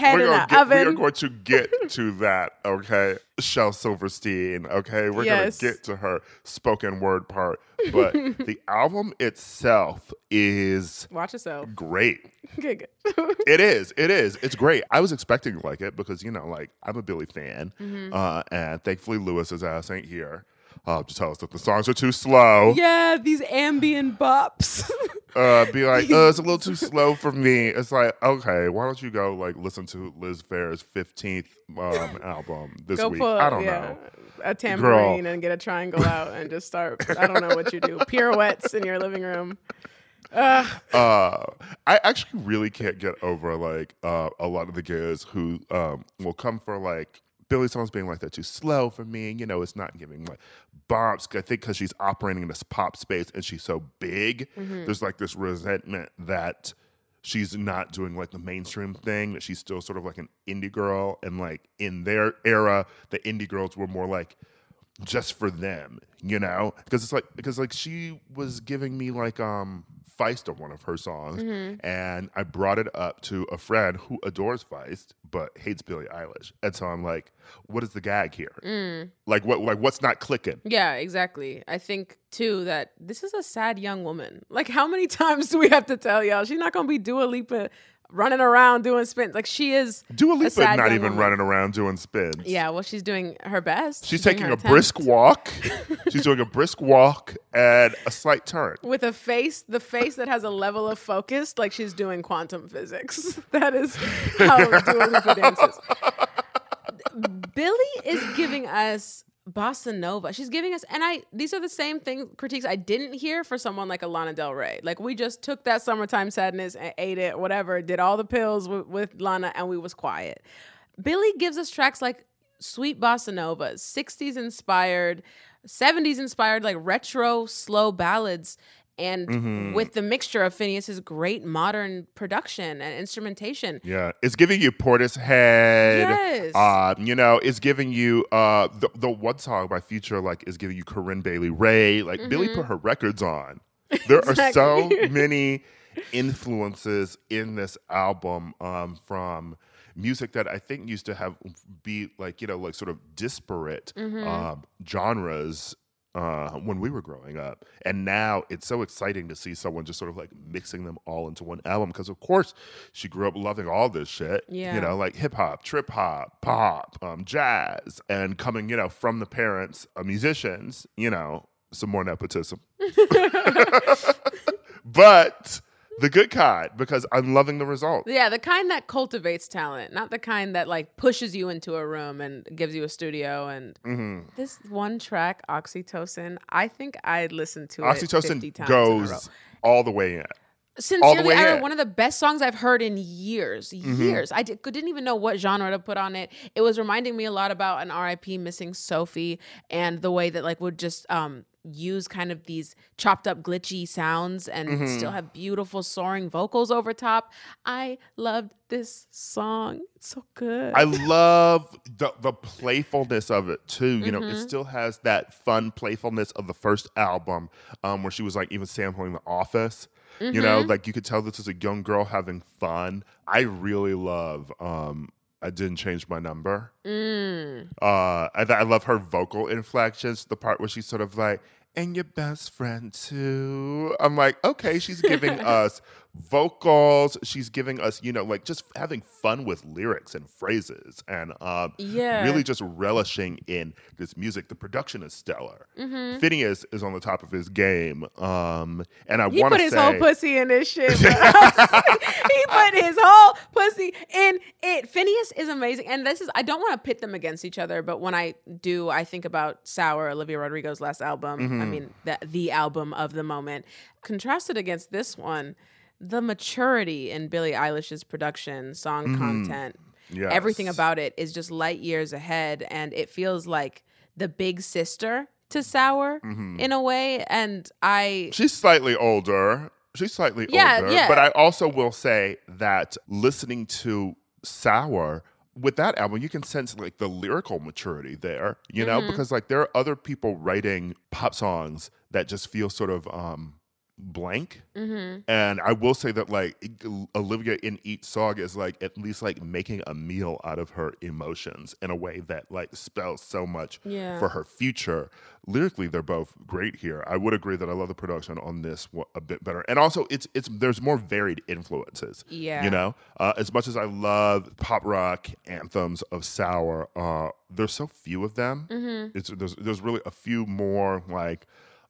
We're gonna get, we are going to get to that, okay? Shel Silverstein, okay? We're yes. going to get to her spoken word part. But the album itself is Watch yourself. Great. Good, good. It is. It is. It's great. I was expecting like it because, you know, like I'm a Billie fan. Mm-hmm. Uh, and thankfully, Lewis's ass ain't here. Uh, to tell us that the songs are too slow. Yeah, these ambient bops. uh, be like, oh, it's a little too slow for me. It's like, okay, why don't you go like listen to Liz Phair's fifteenth um, album this go week? Pull, I don't yeah, know. A tambourine Girl. And get a triangle out and just start. I don't know what you do. Pirouettes in your living room. Uh. Uh, I actually really can't get over like uh, a lot of the guys who um, will come for like. Billie's songs being like, they're too slow for me. You know, it's not giving like bops. I think because she's operating in this pop space and she's so big, mm-hmm. there's like this resentment that she's not doing like the mainstream thing, that she's still sort of like an indie girl. And like in their era, the indie girls were more like just for them, you know? Because it's like, because like she was giving me like, um, Feist on one of her songs, mm-hmm. and I brought it up to a friend who adores Feist but hates Billie Eilish, and so I'm like, "What is the gag here? Mm. Like, what, like, what's not clicking?" Yeah, exactly. I think too that this is a sad young woman. Like, how many times do we have to tell y'all she's not gonna be Dua Lipa running around doing spins. Like, she is Dua Lipa not even woman. running around doing spins. Yeah, well, she's doing her best. She's, she's taking a attempt. brisk walk. She's doing a brisk walk and a slight turn. With a face, the face that has a level of focus, like she's doing quantum physics. That is how Dua Lipa dances. Billie is giving us bossa nova. She's giving us, and I, these are the same thing, critiques I didn't hear for someone like Lana Del Rey. Like, we just took that Summertime Sadness and ate it, whatever, did all the pills with, with Lana, and we was quiet. Billie gives us tracks like sweet bossa nova, sixties inspired, seventies inspired, like retro slow ballads, and mm-hmm. with the mixture of Finneas's great modern production and instrumentation. Yeah, it's giving you Portishead. Yes. Uh, you know, it's giving you, uh, the, the one song by Future, like, is giving you Corinne Bailey Ray. Like, mm-hmm. Billie put her records on. There exactly. are so many influences in this album, um, from music that I think used to have be like, you know, like sort of disparate mm-hmm. um, genres Uh, when we were growing up. And now it's so exciting to see someone just sort of like mixing them all into one album, because of course she grew up loving all this shit. Yeah. You know, like hip hop, trip hop, pop, um, jazz, and coming, you know, from the parents of musicians, you know, some more nepotism. But the good kind, because I'm loving the result. Yeah, the kind that cultivates talent, not the kind that like pushes you into a room and gives you a studio. And mm-hmm. this one track, Oxytocin, I think I listened to Oxytocin it fifty times goes in a row. All the way in. Sincerely, I don't know, one of the best songs I've heard in years, years. Mm-hmm. I did, didn't even know what genre to put on it. It was reminding me a lot about an R I P missing Sophie, and the way that like would just um, use kind of these chopped up glitchy sounds and mm-hmm. still have beautiful soaring vocals over top. I loved this song. It's so good. I love the, the playfulness of it too. You mm-hmm. know, it still has that fun playfulness of the first album, um, where she was like even sampling The Office. Mm-hmm. You know, like you could tell this is a young girl having fun. I really love um, I Didn't Change My Number. Mm. Uh, I, I love her vocal inflections, the part where she's sort of like, and your best friend too. I'm like, okay, she's giving us vocals. She's giving us, you know, like just having fun with lyrics and phrases, and um, yeah. really just relishing in this music. The production is stellar. Mm-hmm. Finneas is on the top of his game. Um, and I want to say, he put his whole pussy in this shit. He put his whole pussy in it. Finneas is amazing. And this is, I don't want to pit them against each other, but when I do, I think about Sour, Olivia Rodrigo's last album. Mm-hmm. I mean, the, the album of the moment. Contrasted against this one, the maturity in Billie Eilish's production, song mm-hmm. content, yes. everything about it is just light years ahead, and it feels like the big sister to Sour mm-hmm. in a way. And I... She's slightly older. She's slightly yeah, older. Yeah. But I also will say that listening to Sour, with that album, you can sense like the lyrical maturity there, you know, mm-hmm. because like there are other people writing pop songs that just feel sort of... um blank mm-hmm. and I will say that like Olivia in each song is like at least like making a meal out of her emotions in a way that like spells so much yeah. for her future. Lyrically, they're both great here. I would agree that I love the production on this a bit better, and also it's it's there's more varied influences. Yeah, you know, uh, as much as I love pop rock anthems of Sour, uh, there's so few of them. Mm-hmm. It's there's there's really a few more like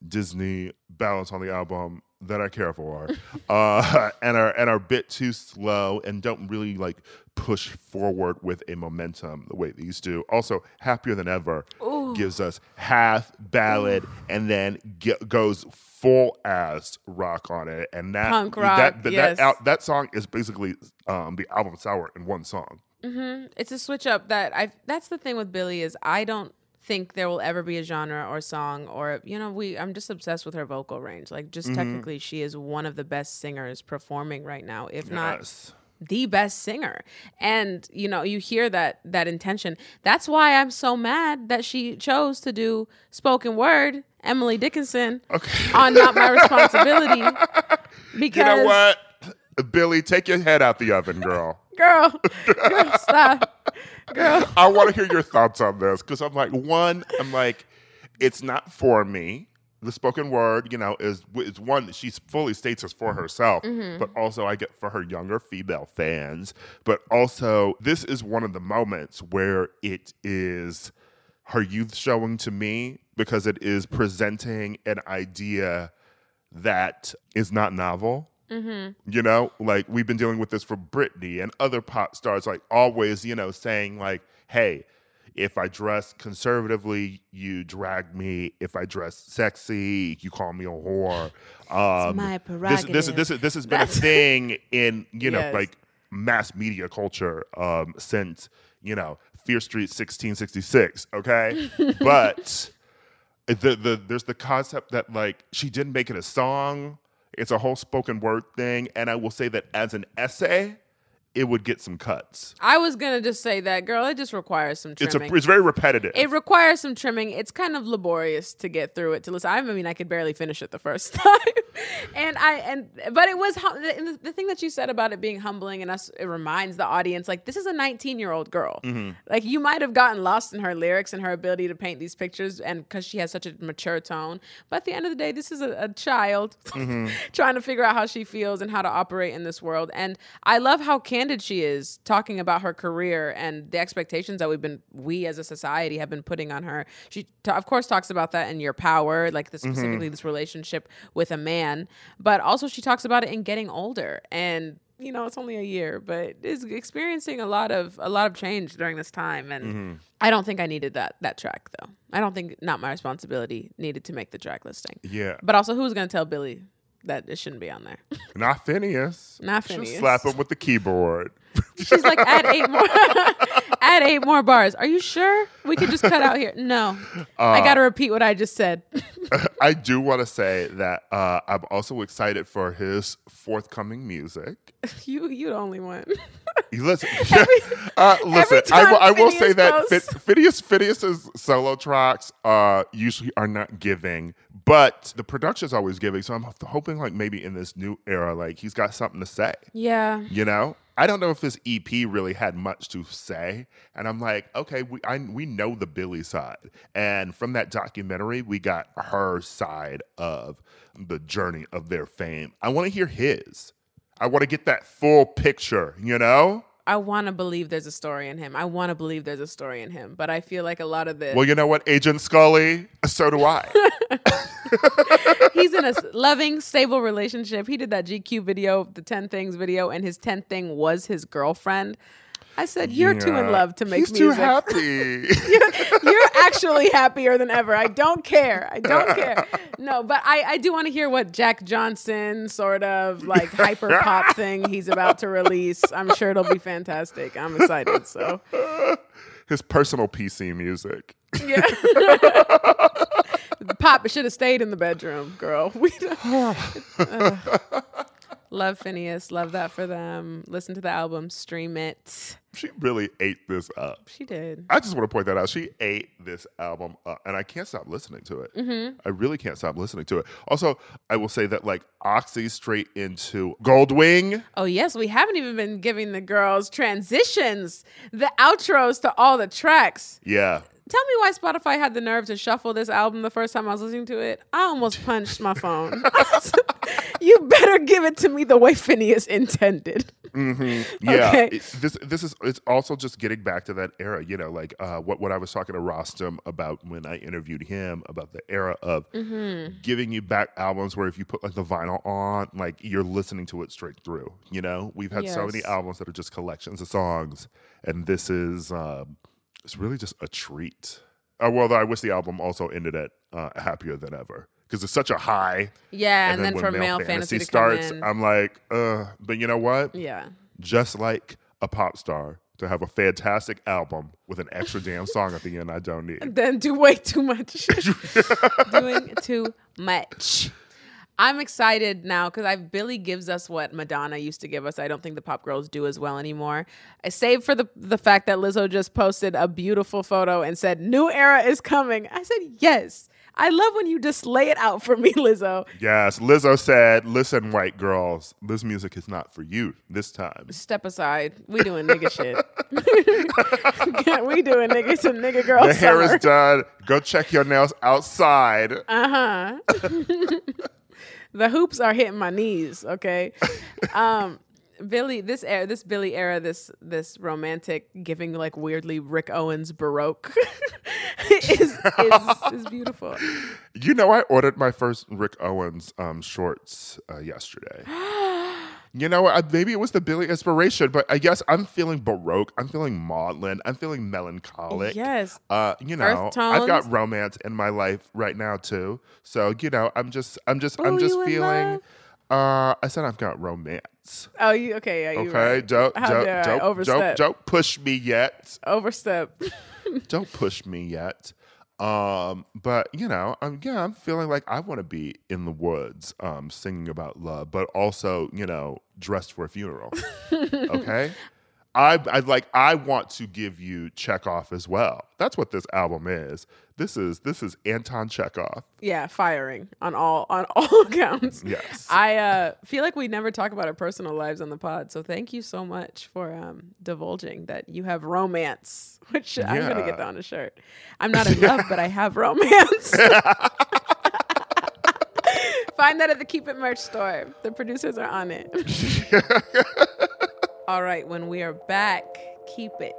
Disney balance on the album that I care for, uh, and are and are a bit too slow and don't really like push forward with a momentum the way these do. Also, Happier Than Ever Ooh. Gives us half ballad Ooh. And then get, goes full ass rock on it, and that Punk rock, that that, yes. that, out, that song is basically um, the album Sour in one song. Mm-hmm. It's a switch up that I. That's the thing with Billie is I don't. think there will ever be a genre or song or, you know, we I'm just obsessed with her vocal range. Like just mm-hmm. technically she is one of the best singers performing right now, if yes. not the best singer. And, you know, you hear that that intention. That's why I'm so mad that she chose to do spoken word Emily Dickinson okay. on Not My Responsibility. Because you know what? Billie, take your head out the oven, girl. Girl, girl, stop. Girl. I want to hear your thoughts on this, because I'm like, one, I'm like, it's not for me. the spoken word, you know, is is one that she fully states is for herself, mm-hmm. but also I get for her younger female fans. But also, this is one of the moments where it is her youth showing to me, because it is presenting an idea that is not novel. Mm-hmm. You know, like we've been dealing with this for Britney and other pop stars, like always, you know, saying like, hey, if I dress conservatively, you drag me. If I dress sexy, you call me a whore. Um, it's my prerogative. This, this, this, this has been That's... a thing in, you know, yes. like mass media culture um, since, you know, Fear Street sixteen sixty-six, okay? But the, the there's the concept that, like, she didn't make it a song. It's a whole spoken word thing. And I will say that as an essay, it would get some cuts. I was going to just say that, girl, it just requires some trimming. It's, a, it's very repetitive. It requires some trimming. It's kind of laborious to get through it. To listen, I mean, I could barely finish it the first time. and I and But it was, the, the thing that you said about it being humbling, and us, it reminds the audience, like, this is a nineteen-year-old girl. Mm-hmm. Like, you might have gotten lost in her lyrics and her ability to paint these pictures, and because she has such a mature tone. But at the end of the day, this is a, a child mm-hmm. trying to figure out how she feels and how to operate in this world. And I love how candid she is talking about her career and the expectations that we've been we as a society have been putting on her. She t- of course talks about that in Your Power, like this, specifically mm-hmm. this relationship with a man, but also she talks about it in Getting Older, and you know, it's only a year, but is experiencing a lot of a lot of change during this time. And mm-hmm. I don't think I needed that that track though. I don't think Not My Responsibility needed to make the track listing. Yeah, but also, who's going to tell Billie that it shouldn't be on there? Not Finneas. Not Finneas. She'll slap him with the keyboard. She's like, add eight more. Add eight more bars. Are you sure? We could just cut out here. No. Uh, I got to repeat what I just said. I do want to say that uh, I'm also excited for his forthcoming music. You, you the only one. Listen, every, uh, listen. I, I will say that Fin- Finneas Finneas's solo tracks uh, usually are not giving, but the production's always giving. So I'm hoping, like, maybe in this new era, like, he's got something to say. Yeah. You know? I don't know if this E P really had much to say. And I'm like, okay, we I, we know the Billie side. And from that documentary, we got her side of the journey of their fame. I want to hear his. I want to get that full picture, you know? I want to believe there's a story in him. I want to believe there's a story in him. But I feel like a lot of the... Well, you know what, Agent Scully? So do I. He's in a loving, stable relationship. He did that G Q video, the ten things video, and his tenth thing was his girlfriend. I said, you're yeah. too in love to make He's music. He's too happy. you're, you're actually happier than ever. I don't care. I don't care. No, but I, I do want to hear what Jack Johnson sort of like hyper pop thing he's about to release. I'm sure it'll be fantastic. I'm excited. So his personal P C music. Yeah. Pop should have stayed in the bedroom, girl. We uh, love Finneas. Love that for them. Listen to the album. Stream it. She really ate this up. She did. I just want to point that out. She ate this album up, and I can't stop listening to it. Mm-hmm. I really can't stop listening to it. Also, I will say that, like, Oxy straight into Goldwing. Oh, yes. We haven't even been giving the girls transitions, the outros to all the tracks. Yeah. Tell me why Spotify had the nerve to shuffle this album the first time I was listening to it. I almost punched my phone. You better give it to me the way Finneas intended. Mm-hmm. Yeah. Okay. It, this this is it's also just getting back to that era, you know, like uh, what, what I was talking to Rostam about when I interviewed him about the era of mm-hmm. giving you back albums where if you put like the vinyl on, like you're listening to it straight through, you know? We've had yes. so many albums that are just collections of songs, and this is... Um, it's really just a treat. Uh, well, I wish the album also ended at uh, Happier Than Ever, because it's such a high. Yeah, and, and then, then from male, male fantasy, fantasy starts, I'm like, uh, but you know what? Yeah. Just like a pop star to have a fantastic album with an extra damn song at the end I don't need. And then do way too much. Doing too much. I'm excited now because I've Billie gives us what Madonna used to give us. I don't think the pop girls do as well anymore. Save for the the fact that Lizzo just posted a beautiful photo and said, new era is coming. I said, yes. I love when you just lay it out for me, Lizzo. Yes, Lizzo said, listen, white girls, this music is not for you this time. Step aside. We doing nigga shit. We doing nigga some nigga girl The summer. Hair is done. Go check your nails outside. Uh-huh. The hoops are hitting my knees, okay? Um, Billie, this era, this Billie era, this this romantic, giving like weirdly Rick Owens Baroque is, is is beautiful. You know, I ordered my first Rick Owens um, shorts uh, yesterday. You know, I, maybe it was the Billie inspiration, but I guess I'm feeling Baroque. I'm feeling maudlin. I'm feeling melancholic. Yes. Uh, you know, I've got romance in my life right now too. So you know, I'm just, I'm just, Ooh, I'm just feeling. Uh, I said I've got romance. Oh, you okay? Yeah, you okay, right. don't don't don't, overstep. don't don't push me yet. Overstep. Don't push me yet. Um, but you know, I'm yeah, I'm feeling like I want to be in the woods, um, singing about love, but also you know, dressed for a funeral. Okay, I I like I want to give you Chekhov as well. That's what this album is. This is this is Anton Chekhov. Yeah, firing on all on all accounts. Yes. I uh, feel like we never talk about our personal lives on the pod, so thank you so much for um, divulging that you have romance, which yeah. I'm going to get that on a shirt. I'm not in love, but I have romance. Find that at the Keep It merch store. The producers are on it. All right, when we are back, keep it.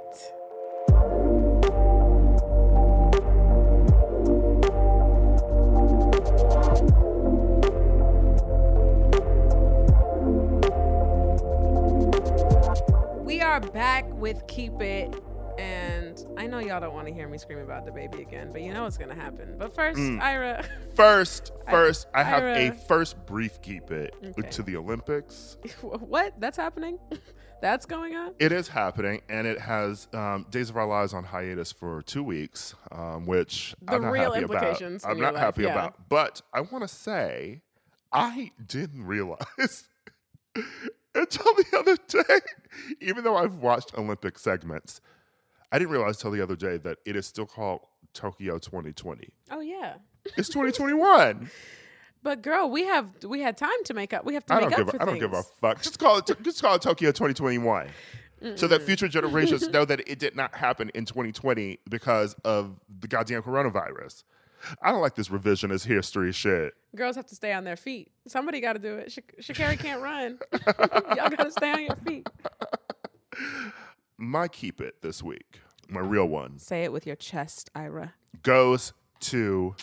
We are back with Keep It, and I know y'all don't want to hear me scream about DaBaby again, but you know what's going to happen. But first, mm. Ira. First, first, I, I have Ira. a first brief Keep It okay. to the Olympics. What? That's happening? That's going on? It is happening, and it has um, Days of Our Lives on hiatus for two weeks, um, which the I'm not real happy implications about. I'm not life. happy yeah. about. But I want to say I didn't realize until the other day, even though I've watched Olympic segments, I didn't realize until the other day that it is still called Tokyo twenty twenty. Oh, yeah. It's twenty twenty-one. But, girl, we have we had time to make up. We have to I make up for a, things. I don't give a fuck. Just call it, just call it Tokyo twenty twenty-one Mm-mm. so that future generations know that it did not happen in twenty twenty because of the goddamn coronavirus. I don't like this revisionist history shit. Girls have to stay on their feet. Somebody got to do it. Sha- Sha'Carri can't run. Y'all got to stay on your feet. My keep it this week, my real one. Say it with your chest, Ira. Goes to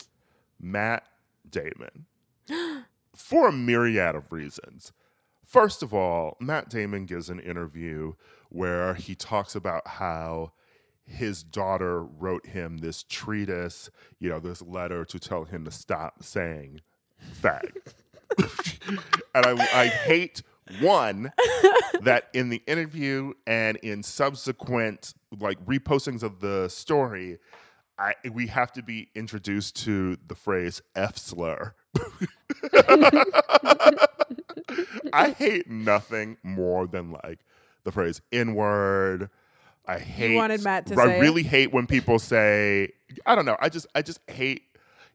Matt Damon for a myriad of reasons. First of all, Matt Damon gives an interview where he talks about how his daughter wrote him this treatise, you know, this letter to tell him to stop saying fag. And I, I hate, one, that in the interview and in subsequent, like, repostings of the story, I, we have to be introduced to the phrase F slur. I hate nothing more than, like, the phrase N-word. I hate. You wanted Matt to I say really it. hate when people say, I don't know. I just, I just hate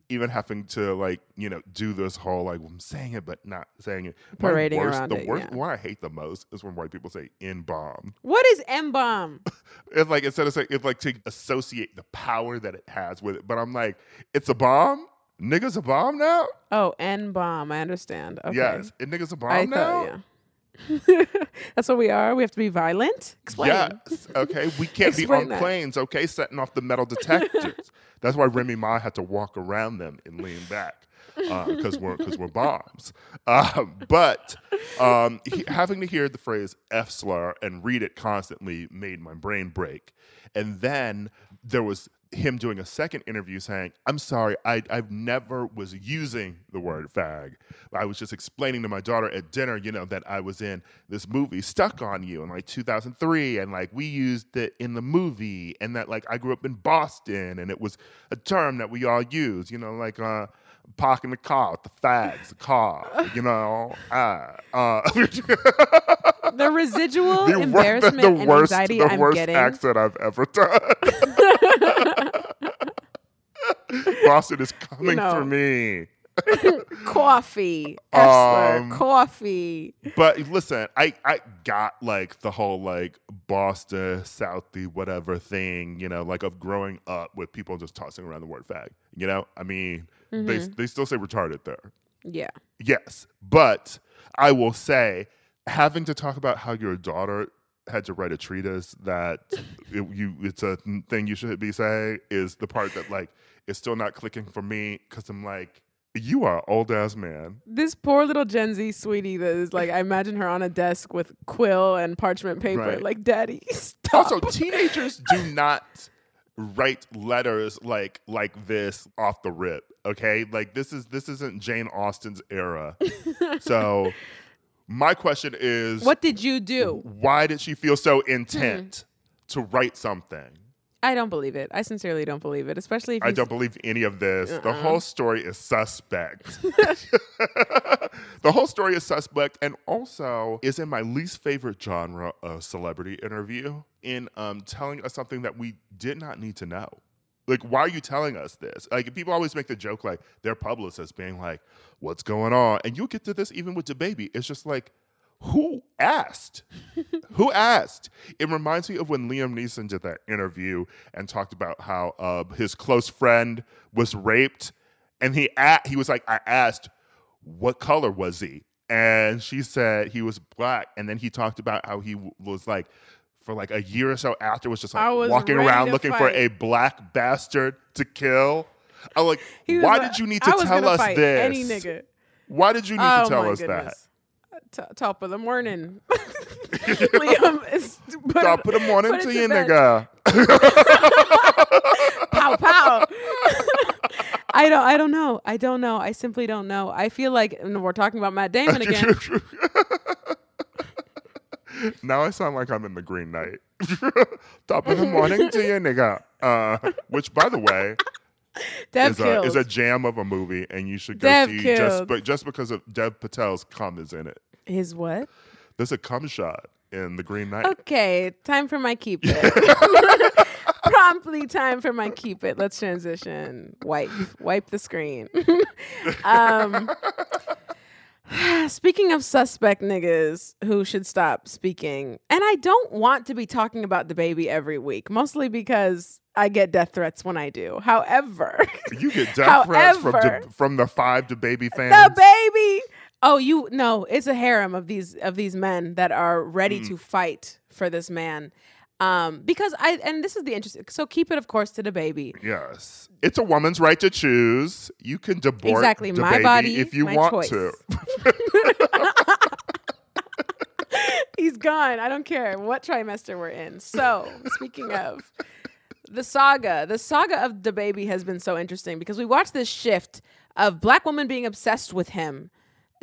even having to like, you know, do this whole like I'm saying it but not saying it. Parading worst, around the it. The worst yeah. one I hate the most is when white people say N-bomb. What is N-bomb? It's like instead of saying it's like to associate the power that it has with it. But I'm like, it's a bomb. Niggas a bomb now. Oh, N-bomb. I understand. Okay. Yes, and niggas a bomb I now. Thought, yeah. That's what we are. We have to be violent. Explain. Yes. Okay. We can't be on that. planes. Okay. Setting off the metal detectors. That's why Remy Ma had to walk around them and lean back because uh, we're because we're bombs. Uh, but um, he, having to hear the phrase F slur and read it constantly made my brain break. And then there was him doing a second interview saying, I'm sorry, I I've never was using the word fag. I was just explaining to my daughter at dinner, you know, that I was in this movie, Stuck on You, in like two thousand three And like we used it in the movie and that like I grew up in Boston and it was a term that we all use, you know, like uh, Park in the car, the fags, the car, you know. Uh, uh. The residual the, embarrassment the, the and worst, anxiety the I'm worst getting. The worst accent I've ever done. Boston is coming you know. for me. Coffee, Esler, um, coffee. But listen, I, I got like the whole like Boston, Southie, whatever thing, you know, like of growing up with people just tossing around the word fag. You know, I mean, mm-hmm. they they still say retarded there. Yeah. Yes, but I will say, having to talk about how your daughter had to write a treatise that it, you it's a thing you should be saying is the part that like is still not clicking for me, because I'm like, you are an old ass man. This poor little Gen Z sweetie that is like, I imagine her on a desk with quill and parchment paper, right. like, daddy, stop. Also, teenagers do not write letters like like this off the rip. Okay, like this is this isn't Jane Austen's era. So my question is, what did you do? Why did she feel so intent mm. to write something? I don't believe it. I sincerely don't believe it, especially if I don't believe any of this. Uh-uh. The whole story is suspect. The whole story is suspect, and also is in my least favorite genre of celebrity interview, in um, telling us something that we did not need to know. Like, why are you telling us this? Like, people always make the joke, like, their publicist being like, what's going on? And you'll get to this even with DaBaby. It's just like, who asked? Who asked? It reminds me of when Liam Neeson did that interview and talked about how uh, his close friend was raped. And he a- he was like, I asked, what color was he? And she said he was black. And then he talked about how he w- was like, for like a year or so after, was just like was walking around looking fight. for a black bastard to kill. I'm like, why like, did you need to tell us fight this? Any nigga. Why did you need oh to tell us goodness. that? T- top of the morning. Liam is put top it, of the morning to your nigga. Pow pow. I don't I don't know. I don't know. I simply don't know. I feel like, and we're talking about Matt Damon again. Now I sound like I'm in The Green Knight. Top of the morning to your nigga. Uh, which, by the way, is a, is a jam of a movie, and you should go Dev see killed. just but just because of Dev Patel's cum is in it. His what? There's a cum shot in The Green Knight. Okay, time for my keep it. Promptly time for my keep it. Let's transition. Wipe, wipe the screen. um. Speaking of suspect niggas who should stop speaking, and I don't want to be talking about DaBaby every week, mostly because I get death threats when I do. However, you get death however, threats from the, from the five DaBaby fans. DaBaby. Oh, you no, it's a harem of these of these men that are ready mm. to fight for this man. Um, because I, and this is the interesting, so keep it, of course, to DaBaby. Yes. It's a woman's right to choose. You can divorce exactly. DaBaby my body, if you my want choice. to. He's gone. I don't care what trimester we're in. So, speaking of the saga, the saga of DaBaby has been so interesting because we watched this shift of black women being obsessed with him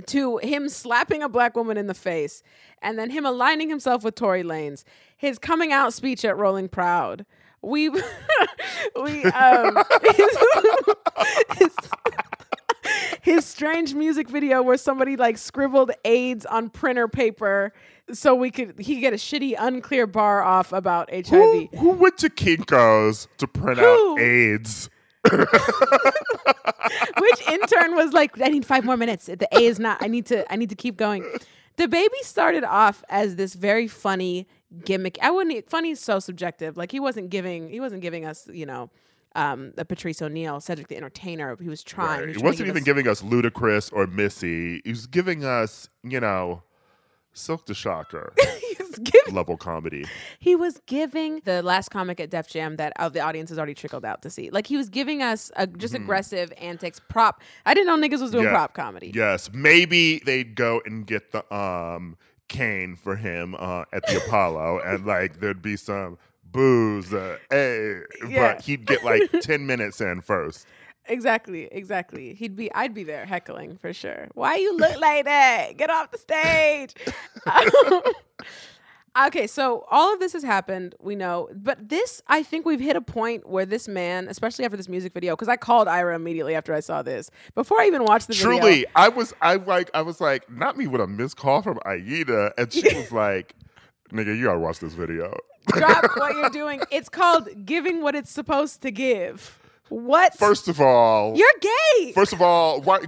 to him slapping a black woman in the face, and then him aligning himself with Tory Lanez. His coming out speech at Rolling Proud. We, we, um, his, his, his strange music video where somebody like scribbled AIDS on printer paper so we could he get a shitty unclear bar off about H I V. Who, who went to Kinko's to print who? out AIDS? Which intern was like, I need five more minutes. The A is not. I need to. I need to keep going. DaBaby started off as this very funny gimmick. I wouldn't. Funny is so subjective. Like he wasn't giving. He wasn't giving us. You know, um, the Patrice O'Neill, Cedric the Entertainer. He was trying. Right. He, was he trying wasn't even us- giving us Ludacris or Missy. He was giving us. You know, Silk the Shocker. Giving, level comedy. He was giving the last comic at Def Jam that uh, the audience has already trickled out to see. Like he was giving us a, just mm-hmm. aggressive antics prop. I didn't know niggas was doing yeah. prop comedy. Yes, maybe they'd go and get the um cane for him uh, at the Apollo, and like there'd be some booze, uh, hey, yeah. but he'd get like ten minutes in first. Exactly, exactly. He'd be, I'd be there heckling for sure. Why you look like that? Get off the stage. Um, okay, so all of this has happened, we know. But this, I think we've hit a point where this man, especially after this music video, because I called Ira immediately after I saw this. Before I even watched the Truly, video. Truly, I was I like I was like, not me with a missed call from Aida. And she was like, nigga, you gotta watch this video. Drop what you're doing. It's called giving what it's supposed to give. What? First of all, you're gay. First of all, why?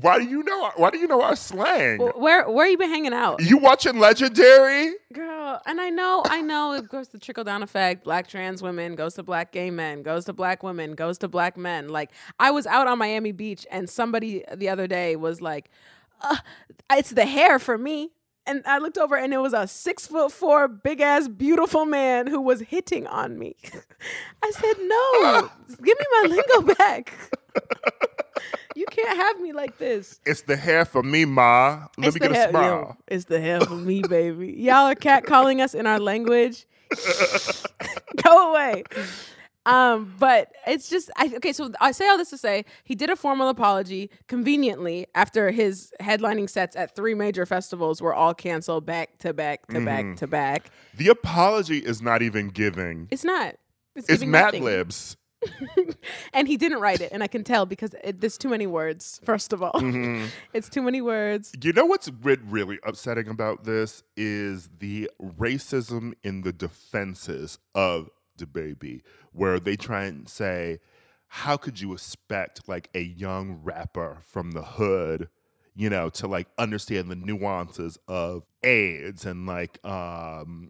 Why do you know? Why do you know our slang? Where? Where you been hanging out? You watching Legendary, girl? And I know, I know. It goes to trickle down effect. Black trans women goes to black gay men, goes to black women, goes to black men. Like I was out on Miami Beach, and somebody the other day was like, uh, "It's the hair for me." And I looked over, and it was a six foot four, big ass, beautiful man who was hitting on me. I said, "No, give me my lingo back. You can't have me like this." It's the hair for me, ma. Let it's me get hair, a smile. Yo, it's the hair for me, baby. Y'all are catcalling us in our language. Go away. Um, but it's just, I, okay, so I say all this to say, he did a formal apology, conveniently, after his headlining sets at three major festivals were all canceled back to back to mm. back to back. The apology is not even giving. It's not. It's, it's Mad Libs. And he didn't write it, and I can tell because it, there's too many words, first of all. Mm-hmm. It's too many words. You know what's really upsetting about this is the racism in the defenses of DaBaby, where they try and say, how could you expect like a young rapper from the hood, you know, to like understand the nuances of AIDS and like, um,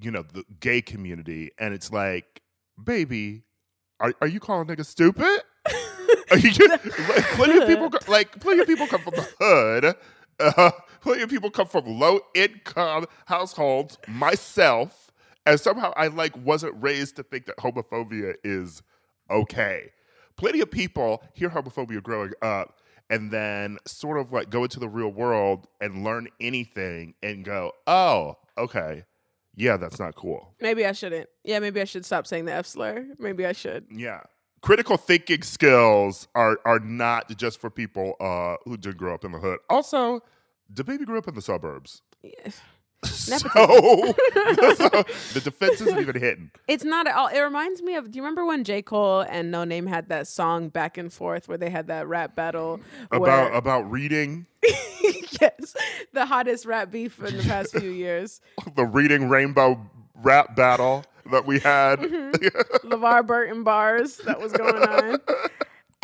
you know, the gay community? And it's like, baby, are, are you calling niggas stupid? Are you just, like, plenty of people, like plenty of people come from the hood. Uh, plenty of people come from low income households, myself. And somehow I like wasn't raised to think that homophobia is okay. Plenty of people hear homophobia growing up and then sort of like go into the real world and learn anything and go, oh, okay, yeah, that's not cool. Maybe I shouldn't. Yeah, maybe I should stop saying the F slur. Maybe I should. Yeah. Critical thinking skills are, are not just for people uh, who did grow up in the hood. Also, DaBaby grew up in the suburbs. Yeah. So, so the defense isn't even hitting. It's not at all. It reminds me of, do you remember when J. Cole and No Name had that song Back and Forth where they had that rap battle? About where, about reading? Yes. The hottest rap beef in the past few years. The reading rainbow rap battle that we had. Mm-hmm. LeVar Burton bars that was going on.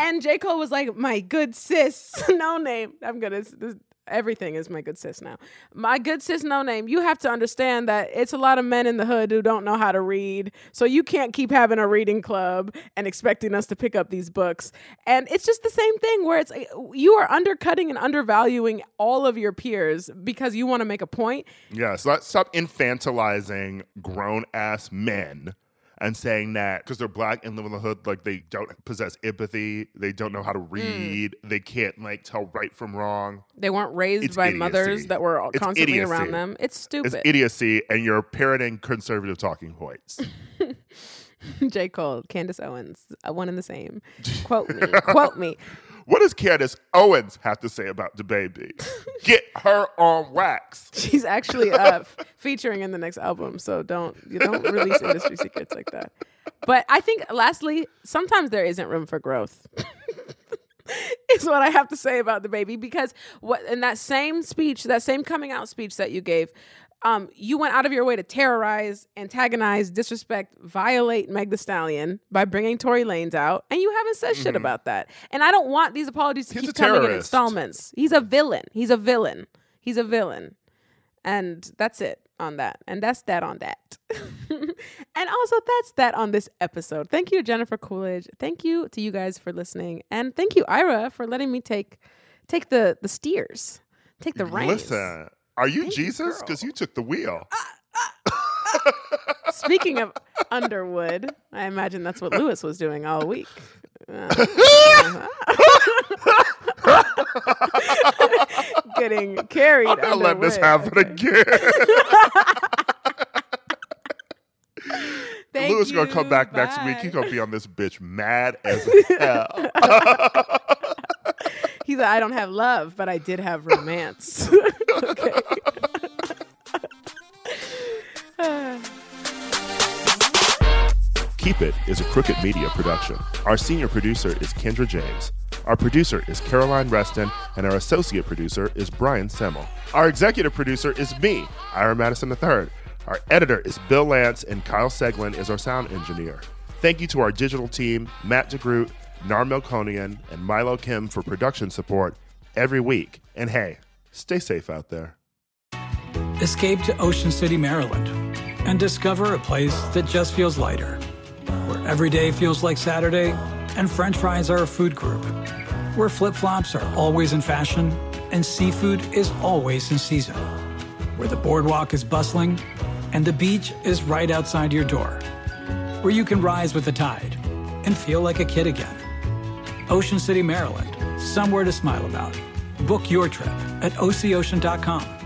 And J. Cole was like, my good sis, No Name. I'm going to... Everything is my good sis now. My good sis, No Name, you have to understand that it's a lot of men in the hood who don't know how to read. So you can't keep having a reading club and expecting us to pick up these books. And it's just the same thing where it's you are undercutting and undervaluing all of your peers because you want to make a point. Yeah, so let's stop infantilizing grown-ass men and saying that because they're black and live in the hood, like they don't possess empathy, they don't know how to read, mm. they can't like tell right from wrong. They weren't raised it's by idiocy. Mothers that were it's constantly idiocy. Around them. It's stupid. It's idiocy, and you're parroting conservative talking points. J. Cole, Candace Owens, one and the same. Quote me. Quote me. What does Candace Owens have to say about DaBaby? Get her on wax. She's actually uh, featuring in the next album, so don't you don't release industry secrets like that. But I think, lastly, sometimes there isn't room for growth. Is what I have to say about DaBaby because what in that same speech, that same coming out speech that you gave. Um, you went out of your way to terrorize, antagonize, disrespect, violate Meg Thee Stallion by bringing Tory Lanez out, and you haven't said mm-hmm. shit about that. And I don't want these apologies to He's keep coming in installments. He's a villain. He's a villain. He's a villain. And that's it on that. And that's that on that. And also, that's that on this episode. Thank you, Jennifer Coolidge. Thank you to you guys for listening. And thank you, Ira, for letting me take take the, the steers, take the reins. Listen. Are you Thank Jesus? Because you took the wheel. Uh, uh, uh. Speaking of Underwood, I imagine that's what Lewis was doing all week. Uh, uh-huh. Getting carried. I'm not Underwood. Letting this happen okay. again. Thank Lewis is going to come back Bye. Next week. He's going to be on this bitch mad as hell. He said, I don't have love, but I did have romance. Okay. Keep It is a Crooked Media production. Our senior producer is Kendra James. Our producer is Caroline Reston, and our associate producer is Brian Semmel. Our executive producer is me, Ira Madison the third. Our editor is Bill Lance, and Kyle Seglin is our sound engineer. Thank you to our digital team, Matt DeGroot, Narmel Konian, and Milo Kim for production support every week. And hey, stay safe out there. Escape to Ocean City, Maryland, and discover a place that just feels lighter, where every day feels like Saturday and French fries are a food group, where flip-flops are always in fashion and seafood is always in season, where the boardwalk is bustling and the beach is right outside your door, where you can rise with the tide and feel like a kid again. Ocean City, Maryland, somewhere to smile about. Book your trip at o c ocean dot com.